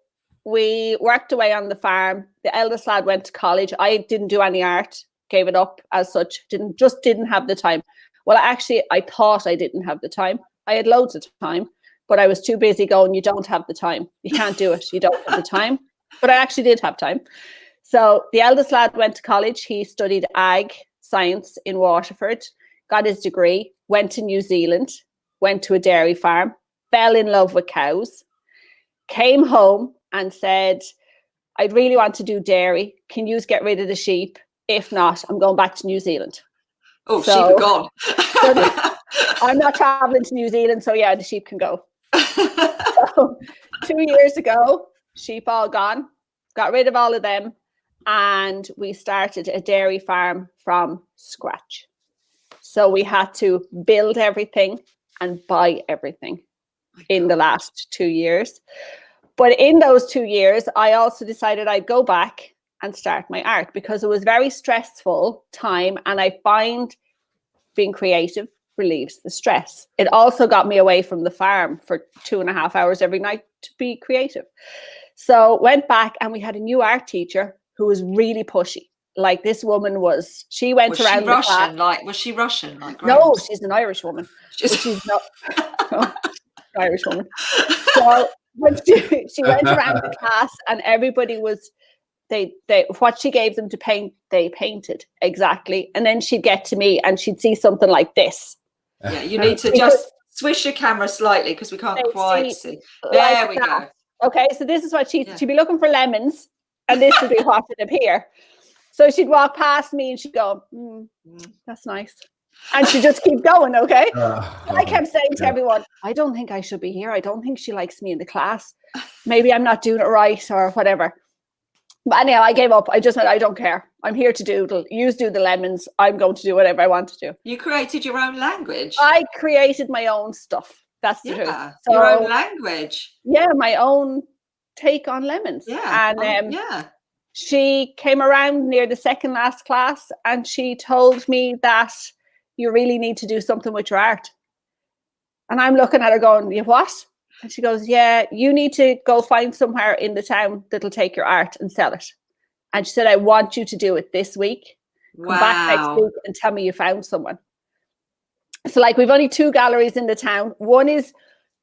we worked away on the farm. The eldest lad went to college. I didn't do any art, gave it up as such. Didn't just didn't have the time. Well, actually, I thought I didn't have the time. I had loads of time, but I was too busy going, you don't have the time. You can't do it. You don't have the time. But I actually did have time. So the eldest lad went to college. He studied ag science in Waterford, got his degree, went to New Zealand, went to a dairy farm, fell in love with cows, came home and said, I really want to do dairy. Can you get rid of the sheep? If not, I'm going back to New Zealand. Oh, so, sheep are gone. So the, I'm not traveling to New Zealand, so yeah, the sheep can go. So, two years ago, sheep all gone, got rid of all of them, and we started a dairy farm from scratch. So we had to build everything and buy everything in the last two years. But in those two years, I also decided I'd go back and start my art, because it was very stressful time, and I find being creative relieves the stress. It also got me away from the farm for two and a half hours every night to be creative. So went back, and we had a new art teacher who was really pushy. Like, this woman was, she went was around she Russian, the class. Like, was she Russian? Like, no, she's an Irish woman. She's, she's not no, an Irish woman. So when she, she went around the class, and everybody was. They, they, what she gave them to paint, they painted exactly. And then she'd get to me and she'd see something like this. Yeah, you need to just swish your camera slightly because we can't quite see. There we go. Okay, so this is what she, yeah. she'd be looking for lemons, and this would be what would appear. So she'd walk past me and she'd go, mm, that's nice. And she'd just keep going, okay? Uh, I kept saying to everyone, I don't think I should be here. I don't think she likes me in the class. Maybe I'm not doing it right or whatever. But anyhow, I gave up. I just said, I don't care. I'm here to doodle. You do the lemons. I'm going to do whatever I want to do. You created your own language. I created my own stuff. That's the yeah, truth. So, your own language. Yeah, my own take on lemons. Yeah, and um, um, yeah. She came around near the second last class, and she told me that you really need to do something with your art. And I'm looking at her going, you what? And she goes, yeah, you need to go find somewhere in the town that'll take your art and sell it. And she said, I want you to do it this week. Come wow. back next week and tell me you found someone. So, like, we've only two galleries in the town. One is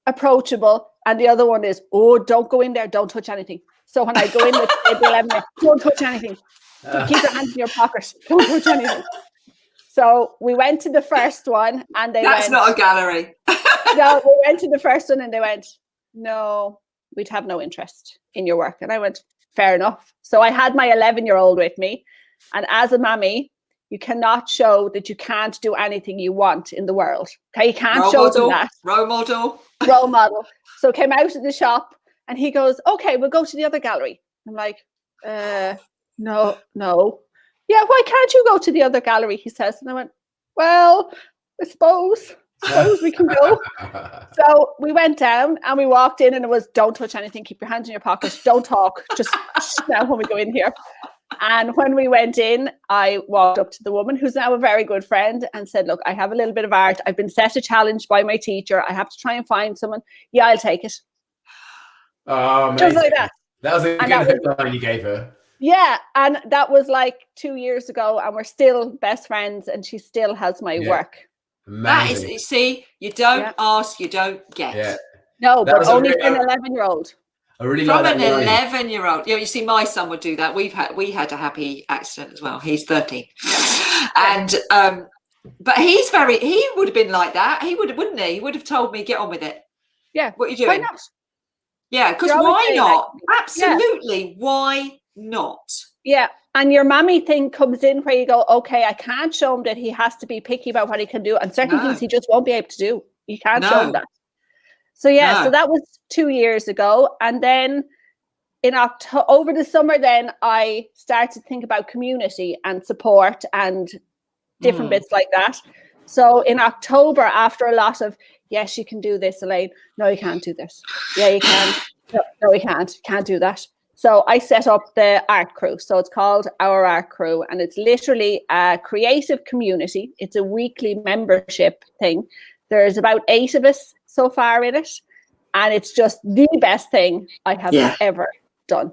approachable, and the other one is, oh, don't go in there. Don't touch anything. So when I go in with eleven, don't touch anything. So keep your hands in your pocket. Don't touch anything. So we went to the first one, and they That's went, not a gallery. No, we went to the first one and they went, no, we'd have no interest in your work. And I went, fair enough. So I had my eleven-year-old with me. And as a mammy, you cannot show that you can't do anything you want in the world. Okay, you can't role show model, them that. Role model. Role model. So came out of the shop and he goes, okay, we'll go to the other gallery. I'm like, uh, no, no. Yeah, why can't you go to the other gallery, he says. And I went, well, I suppose... suppose we can go. So we went down and we walked in, and it was, don't touch anything, keep your hands in your pockets, don't talk, just now when we go in here. And when we went in, I walked up to the woman, who's now a very good friend, and said, look, I have a little bit of art. I've been set a challenge by my teacher. I have to try and find someone. Yeah, I'll take it. Oh, just like that. That was a and good headline was, you gave her. Yeah, and that was like two years ago, and we're still best friends, and she still has my yeah. work. Amazing. That is, see, you don't yeah. ask, you don't get. Yeah. No, that but only really, an eleven-year-old. I really From like an eleven-year-old. Yeah, you see, my son would do that. We've had we had a happy accident as well. He's thirteen, and um, but he's very. He would have been like that. He would, wouldn't he? He would have told me, "Get on with it." Yeah. What are you doing? Why not? Yeah, because why not? Like, absolutely, yeah. why not? Yeah. And your mammy thing comes in where you go, okay, I can't show him that he has to be picky about what he can do. And certain no. things he just won't be able to do. You can't no. show him that. So, yeah, no. so that was two years ago. And then in October, over the summer, then I started to think about community and support and different mm. bits like that. So in October, after a lot of, yes, you can do this, Elaine. No, you can't do this. Yeah, you can. No, no, you can't. Can't do that. So I set up the art crew. So it's called Our Art Crew, and it's literally a creative community. It's a weekly membership thing. There's about eight of us so far in it, and it's just the best thing I have yeah. ever done.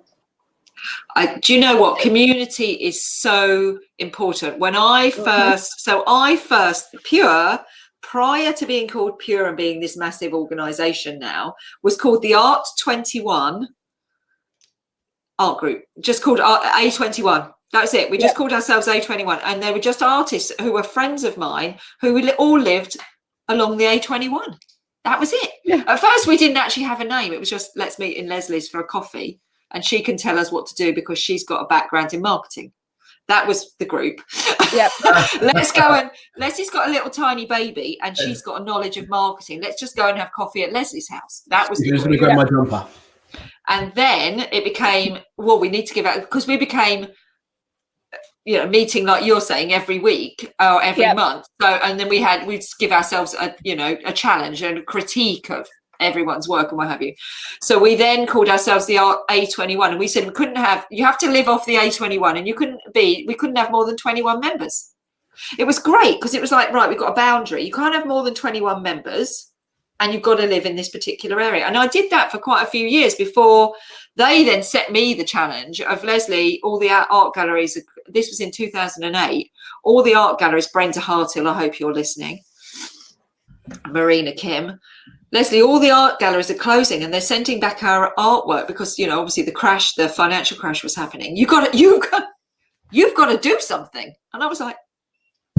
I, do you know what? Community is so important. When I first, so I first, Pure, prior to being called Pure and being this massive organisation now, was called the Art twenty-one Art Group, just called A twenty-one. That's it. We just yep. called ourselves A twenty-one, and they were just artists who were friends of mine who all lived along the A twenty-one. That was it. Yeah. At first, we didn't actually have a name. It was just, let's meet in Leslie's for a coffee, and she can tell us what to do because she's got a background in marketing. That was the group. Yep. Let's go and Leslie's got a little tiny baby, and she's got a knowledge of marketing. Let's just go and have coffee at Leslie's house. That was. You're just going to grab my jumper. And then it became, well, we need to give out, because we became, you know, meeting like you're saying every week or every yep. month. So, and then we had, we'd give ourselves a, you know, a challenge and a critique of everyone's work and what have you. So we then called ourselves the A twenty-one, and we said we couldn't have, you have to live off the A twenty-one, and you couldn't be, we couldn't have more than twenty-one members. It was great because it was like, right, we've got a boundary. You can't have more than twenty-one members, and you've got to live in this particular area. And I did that for quite a few years before they then set me the challenge of, Leslie, all the art galleries, this was in two thousand eight, all the art galleries, Brenda Hartill, I hope you're listening, Marina Kim, Leslie, all the art galleries are closing and they're sending back our artwork because, you know, obviously the crash, the financial crash was happening. You got to, you've got, you've got to do something. And I was like,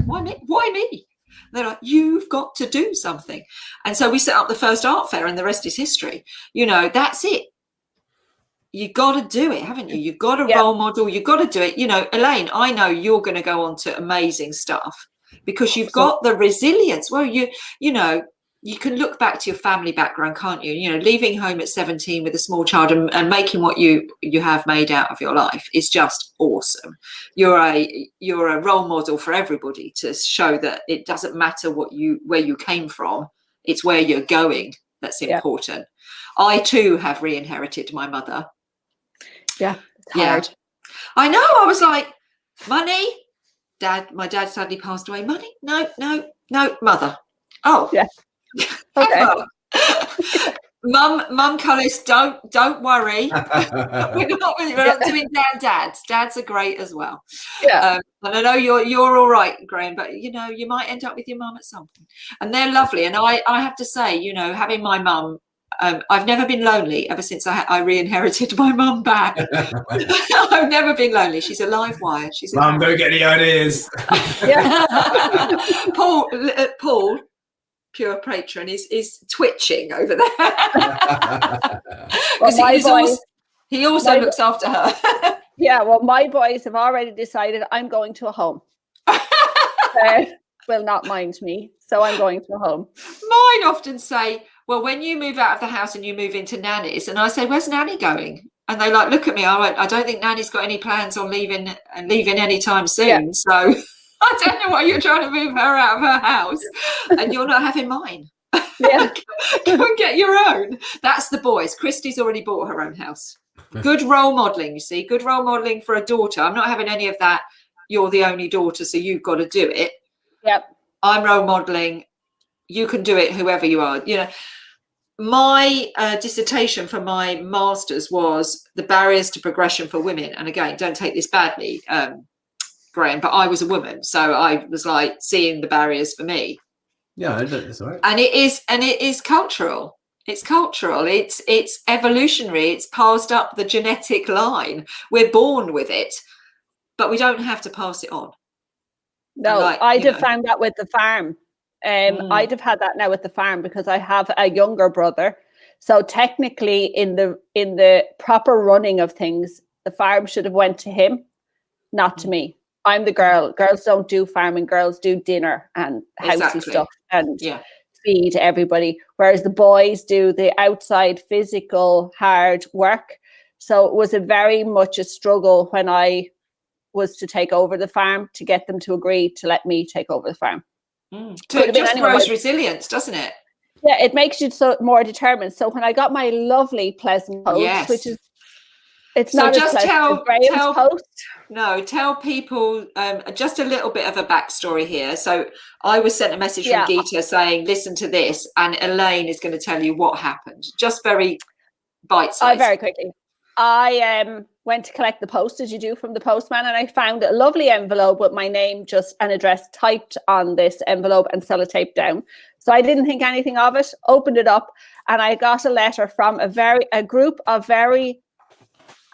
why me? Why me? They're like, you've got to do something. And so we set up the first art fair, and the rest is history. You know, that's it. You got to do it, haven't you? You've got to yeah. role model. You've got to do it. You know, Elaine, I know you're going to go on to amazing stuff because you've got the resilience. Well, you, you know, you can look back to your family background, can't you? You know, leaving home at seventeen with a small child and, and making what you you have made out of your life is just awesome. You're a you're a role model for everybody to show that it doesn't matter what you where you came from, it's where you're going that's important. Yeah. I too have re-inherited my mother. Yeah, it's hard. Yeah. I know. I was like, money, dad. My dad sadly passed away. Money? No, no, no. Mother. Oh, yeah. Okay. mum mum Cullis, don't don't worry. we're not, we're yeah. not doing dad dads dads are great as well. Yeah. Um, and I know you're you're all right, Graham, but you know you might end up with your mum at some point, and they're lovely. And I I have to say, you know, having my mum, um, I've never been lonely ever since I I re-inherited my mum back. I've never been lonely. She's a live wire. She's a mum, don't get any ideas. Paul uh, Paul Pure patron is is twitching over there because well, he, he also looks bo- after her. Yeah, well, my boys have already decided I'm going to a home. They will not mind me, so I'm going to a home. Mine often say, "Well, when you move out of the house and you move into nanny's," and I say, "Where's nanny going?" And they like look at me. I went, "I don't think nanny's got any plans on leaving and leaving anytime soon." Yeah. So. I don't know why you're trying to move her out of her house and you're not having mine. Yeah. Go and get your own. That's the boys. Christy's already bought her own house. Good role modelling, you see. Good role modelling for a daughter. I'm not having any of that. You're the only daughter, so you've got to do it. Yep. I'm role modelling. You can do it, whoever you are. You know, my uh, dissertation for my master's was the barriers to progression for women. And again, don't take this badly, um, Graham, but I was a woman. So I was like seeing the barriers for me. Yeah, I don't, it's all right. And it is, and it is cultural. It's cultural. It's it's evolutionary. It's passed up the genetic line. We're born with it, but we don't have to pass it on. No, like, I'd have know. found that with the farm. Um, mm. I'd have had that now with the farm because I have a younger brother. So technically, in the in the proper running of things, the farm should have went to him, not to me. I'm the girl. Girls don't do farming. Girls do dinner and housey exactly. stuff. And yeah. feed everybody, whereas the boys do the outside physical hard work. So it was a very much a struggle when I was to take over the farm to get them to agree to let me take over the farm. Mm. So it just grows resilience, doesn't it? Yeah, it makes you so more determined. So when I got my lovely pleasant post, yes. which is it's so not just a tell, tell post. No, tell people um, just a little bit of a backstory here. So I was sent a message yeah. from Geeta saying, listen to this, and Elaine is going to tell you what happened. Just very bite-sized. Oh, very quickly. I um, went to collect the post, as you do, from the postman, and I found a lovely envelope with my name, just an address typed on this envelope and sellotape down. So I didn't think anything of it, opened it up, and I got a letter from a very a group of very...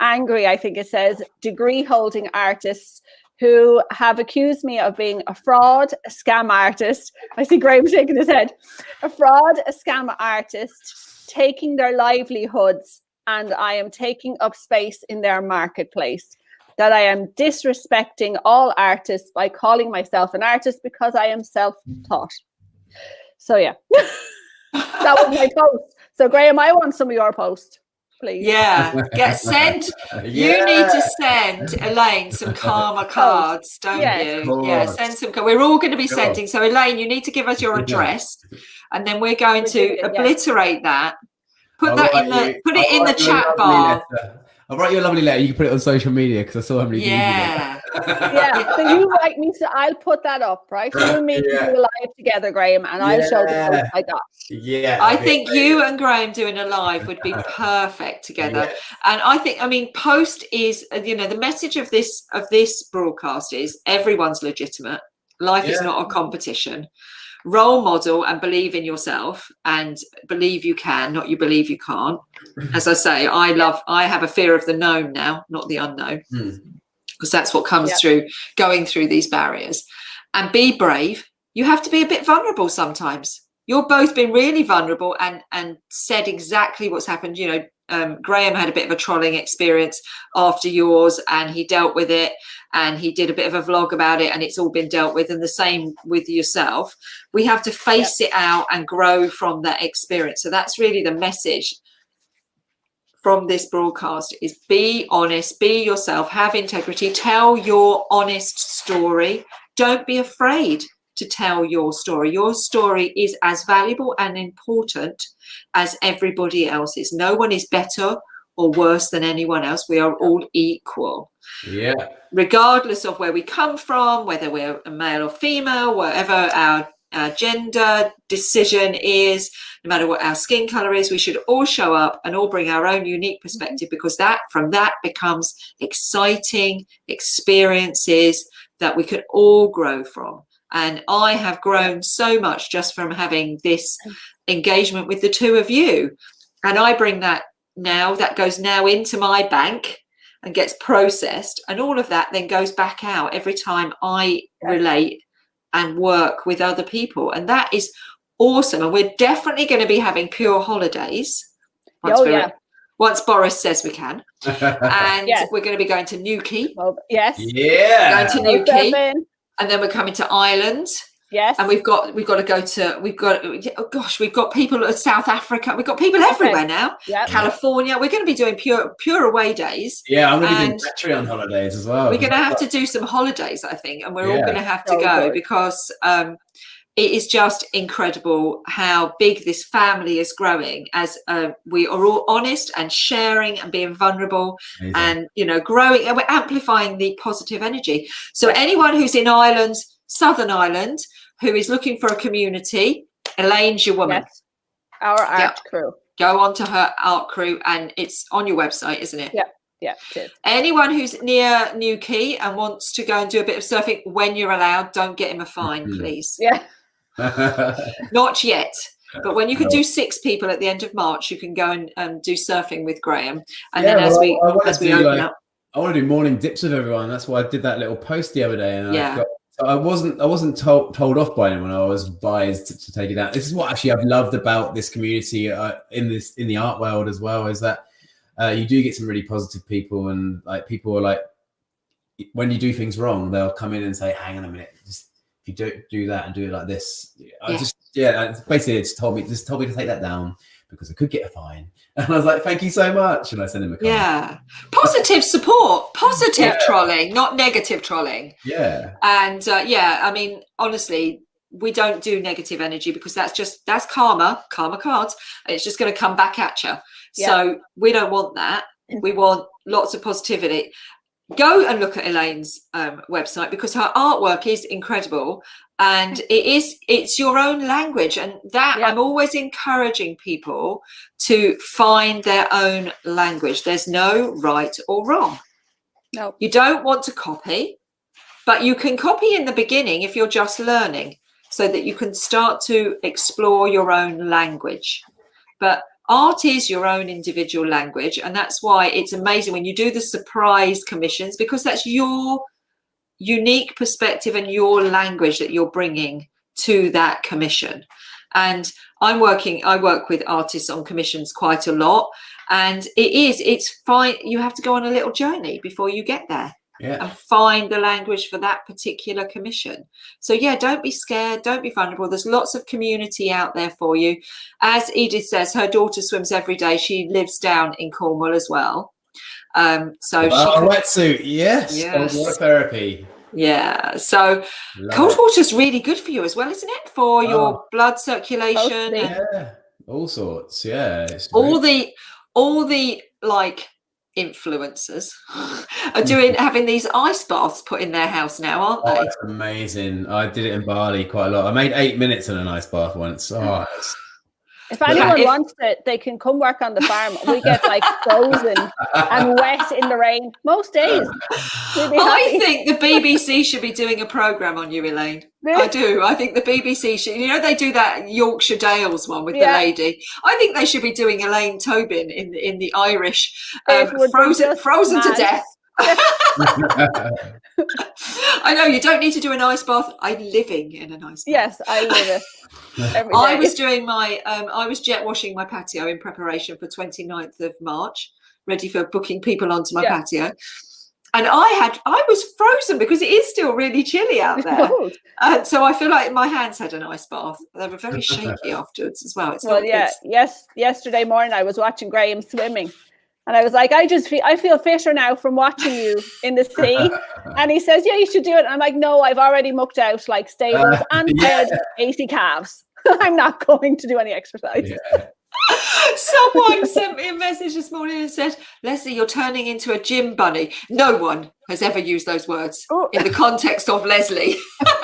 angry, I think it says, degree holding artists who have accused me of being a fraud, a scam artist. I see Graham shaking his head. A fraud, a scam artist, taking their livelihoods, and I am taking up space in their marketplace. That I am disrespecting all artists by calling myself an artist because I am self-taught. So yeah, that was my post. So Graham, I want some of your post. Please. Yeah, get sent. Yeah. You need to send Elaine some karma cards, don't yes. you? Yeah, send some. We're all going to be sending. So Elaine, you need to give us your address, and then we're going to obliterate that. Put I'll that in the. You. Put it I'll in the chat bar. Letter. I'll write you a lovely letter. You can put it on social media because I saw how many. Yeah. Yeah. So you write me. So I'll put that up, right? We'll meet yeah. you live together, Graham, and I'll yeah. show you what I got. Yeah. I think great. you and Graham doing a live would be perfect together. Yeah. And I think, I mean, post is, you know, the message of this of this broadcast is everyone's legitimate. Life yeah. is not a competition. Role model and believe in yourself and believe you can, not you believe you can't. As I say, I love, I have a fear of the known now, not the unknown, because mm. that's what comes yep. through going through these barriers. And be brave. You have to be a bit vulnerable sometimes. You've both been really vulnerable and, and said exactly what's happened. You know, um, Graham had a bit of a trolling experience after yours and he dealt with it. And he did a bit of a vlog about it and it's all been dealt with. And the same with yourself. We have to face yep. it out and grow from that experience. So that's really the message from this broadcast is be honest, be yourself, have integrity, tell your honest story. Don't be afraid to tell your story. Your story is as valuable and important as everybody else's. No one is better or worse than anyone else. We are all equal. Yeah. Regardless of where we come from, whether we're male or female, whatever our, our gender decision is, no matter what our skin color is, we should all show up and all bring our own unique perspective because that from that becomes exciting experiences that we can all grow from. And I have grown so much just from having this engagement with the two of you. And I bring that now, that goes now into my bank and gets processed, and all of that then goes back out every time I relate and work with other people, and that is awesome. And we're definitely going to be having Pure holidays once, oh, yeah. once Boris says we can, and yes. we're going to be going to Newquay. Well, yes, yeah, we're going to Newquay, and then we're coming to Ireland. Yes, and we've got we've got to go to we've got oh gosh we've got people at South Africa, we've got people everywhere okay. now. Yep. California, we're going to be doing pure pure away days. Yeah, I'm going to be doing Patreon holidays as well. We're going to have to do some holidays, I think, and we're yeah. all going to have to so go good. because um, it is just incredible how big this family is growing as uh, we are all honest and sharing and being vulnerable. Amazing. And you know, growing and we're amplifying the positive energy. So anyone who's in Ireland, Southern Ireland, who is looking for a community, Elaine's your woman. Yes. Our art yeah. crew. Go on to her art crew, and it's on your website, isn't it? Yeah. Yeah, cheers. Anyone who's near Newquay and wants to go and do a bit of surfing when you're allowed, don't get him a fine, mm-hmm. please. Yeah. Not yet. But when you can no. do six people at the end of March, you can go and um, do surfing with Graham. And yeah, then well, as we I, I as we do, open like, up. I want to do morning dips with everyone. That's why I did that little post the other day. And yeah. I, got, I wasn't I wasn't told told off by anyone. I was advised to, to take it out. This is what actually I've loved about this community uh, in this in the art world as well, is that Uh, you do get some really positive people, and like people are like, when you do things wrong, they'll come in and say, "Hang on a minute, just if you don't do that and do it like this," I yeah. just yeah, basically just told me just told me to take that down because I could get a fine, and I was like, "Thank you so much," and I sent him a comment. Yeah, positive support, positive yeah. trolling, not negative trolling. Yeah, and uh, yeah, I mean, honestly. We don't do negative energy because that's just that's karma, karma cards. It's just going to come back at you. Yeah. So we don't want that. We want lots of positivity. Go and look at Elaine's um, website because her artwork is incredible, and it is it's your own language. And that yeah. I'm always encouraging people to find their own language. There's no right or wrong. No, you don't want to copy, but you can copy in the beginning if you're just learning, so that you can start to explore your own language. But art is your own individual language, and that's why it's amazing when you do the surprise commissions, because that's your unique perspective and your language that you're bringing to that commission. And I'm working, I work with artists on commissions quite a lot, and it is, it's fine, you have to go on a little journey before you get there. Yeah. And find the language for that particular commission. So yeah, don't be scared, don't be vulnerable. There's lots of community out there for you. As Edith says, her daughter swims every day. She lives down in Cornwall as well. Um, so well, she wetsuit, yes, yes. Water therapy. Yeah, so love cold water is really good for you as well, isn't it? For oh. your blood circulation, oh, yeah. and all sorts. Yeah, it's all great. the all the like. influencers are doing having these ice baths put in their house now, aren't they? Oh, that's amazing. I did it in Bali quite a lot. I made eight minutes in an ice bath once. Oh, if anyone if... wants it, they can come work on the farm. We get like frozen and wet in the rain most days. I think the B B C should be doing a programme on you, Elaine. Really? I do. I think the B B C should, you know, they do that Yorkshire Dales one with yeah. the lady. I think they should be doing Elaine Tobin in the, in the Irish, um, frozen frozen mad. to death. I know you don't need to do an ice bath. I'm living in an ice bath. Yes, I live it every day. I was doing my, um, I was jet washing my patio in preparation for twenty-ninth of March, ready for booking people onto my yeah. patio. And I had, I was frozen because it is still really chilly out there. Uh, so I feel like my hands had an ice bath. They were very shaky afterwards as well. It's well, yeah. Good. Yes, yesterday morning I was watching Graham swimming, and I was like, I just feel, I feel fitter now from watching you in the sea. And he says, yeah, you should do it. And I'm like, no, I've already mucked out like stables uh, and yeah. eighty calves. I'm not going to do any exercise. Yeah. Someone sent me a message this morning and said, Leslie, you're turning into a gym bunny. No one has ever used those words oh. in the context of Leslie,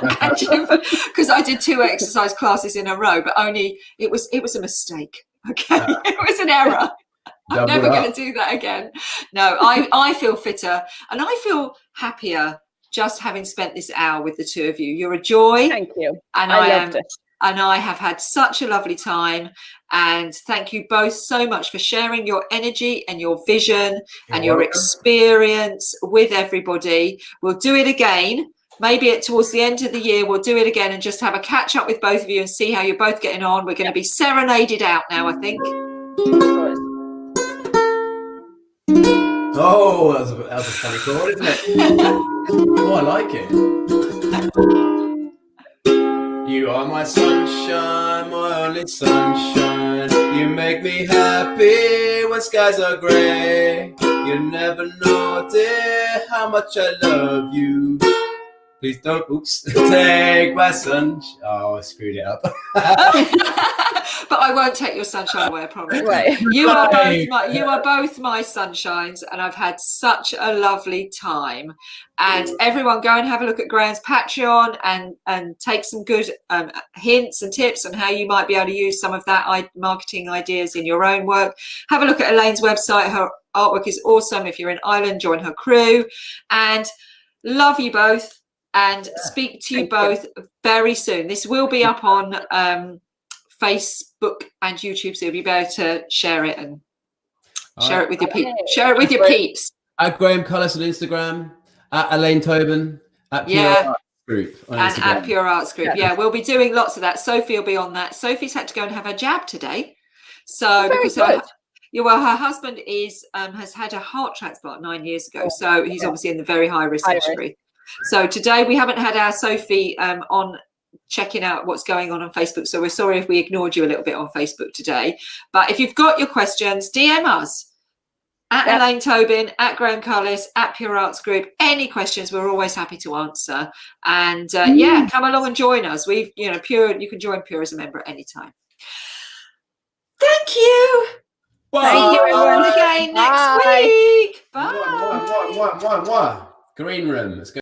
because I did two exercise classes in a row, but only it was it was a mistake. Okay, uh, it was an error. Double I'm never going to do that again. No, I, I feel fitter and I feel happier just having spent this hour with the two of you. You're a joy. Thank you. And I, I loved am, it. And I have had such a lovely time. And thank you both so much for sharing your energy and your vision You're and your welcome. experience with everybody. We'll do it again. Maybe at towards the end of the year, we'll do it again and just have a catch up with both of you and see how you're both getting on. We're going to be serenaded out now, I think. Oh, that was a, that was a funny call, isn't it? Oh, I like it. You are my sunshine, my only sunshine. You make me happy when skies are grey. You never know, dear, how much I love you. Please don't, oops, take my sunshine. Oh, I screwed it up. But I won't take your sunshine away, I promise. Right. You are both my, you are both my sunshines, and I've had such a lovely time. And everyone, go and have a look at Graham's Patreon and, and take some good um, hints and tips on how you might be able to use some of that I- marketing ideas in your own work. Have a look at Elaine's website. Her artwork is awesome. If you're in Ireland, join her crew. And love you both. And yeah. speak to you Thank both you. very soon. This will be up on um, Facebook and YouTube, so you'll be able to share it and All share right. it with your okay. peeps. Share it with at your Graham, peeps. At Graham Collis on Instagram, at Elaine Tobin, at Pure yeah. Arts Group on and Instagram. At Pure Arts Group. Yeah. yeah, we'll be doing lots of that. Sophie will be on that. Sophie's had to go and have her jab today, so Very because. Good. Her, Yeah, well, her husband is um, has had a heart transplant nine years ago, so he's obviously in the very high risk category. So today we haven't had our Sophie um, on checking out what's going on on Facebook, so we're sorry if we ignored you a little bit on Facebook today. But if you've got your questions, D M us. At yep. Elaine Tobin, at Graham Carlis, at Pure Arts Group. Any questions, we're always happy to answer. And uh, mm. yeah, come along and join us. We've, you know, Pure. You can join Pure as a member at any time. Thank you. Bye. See you everyone again next Bye. week. Bye. One, one, one, one, one, one. Green room. Let's go.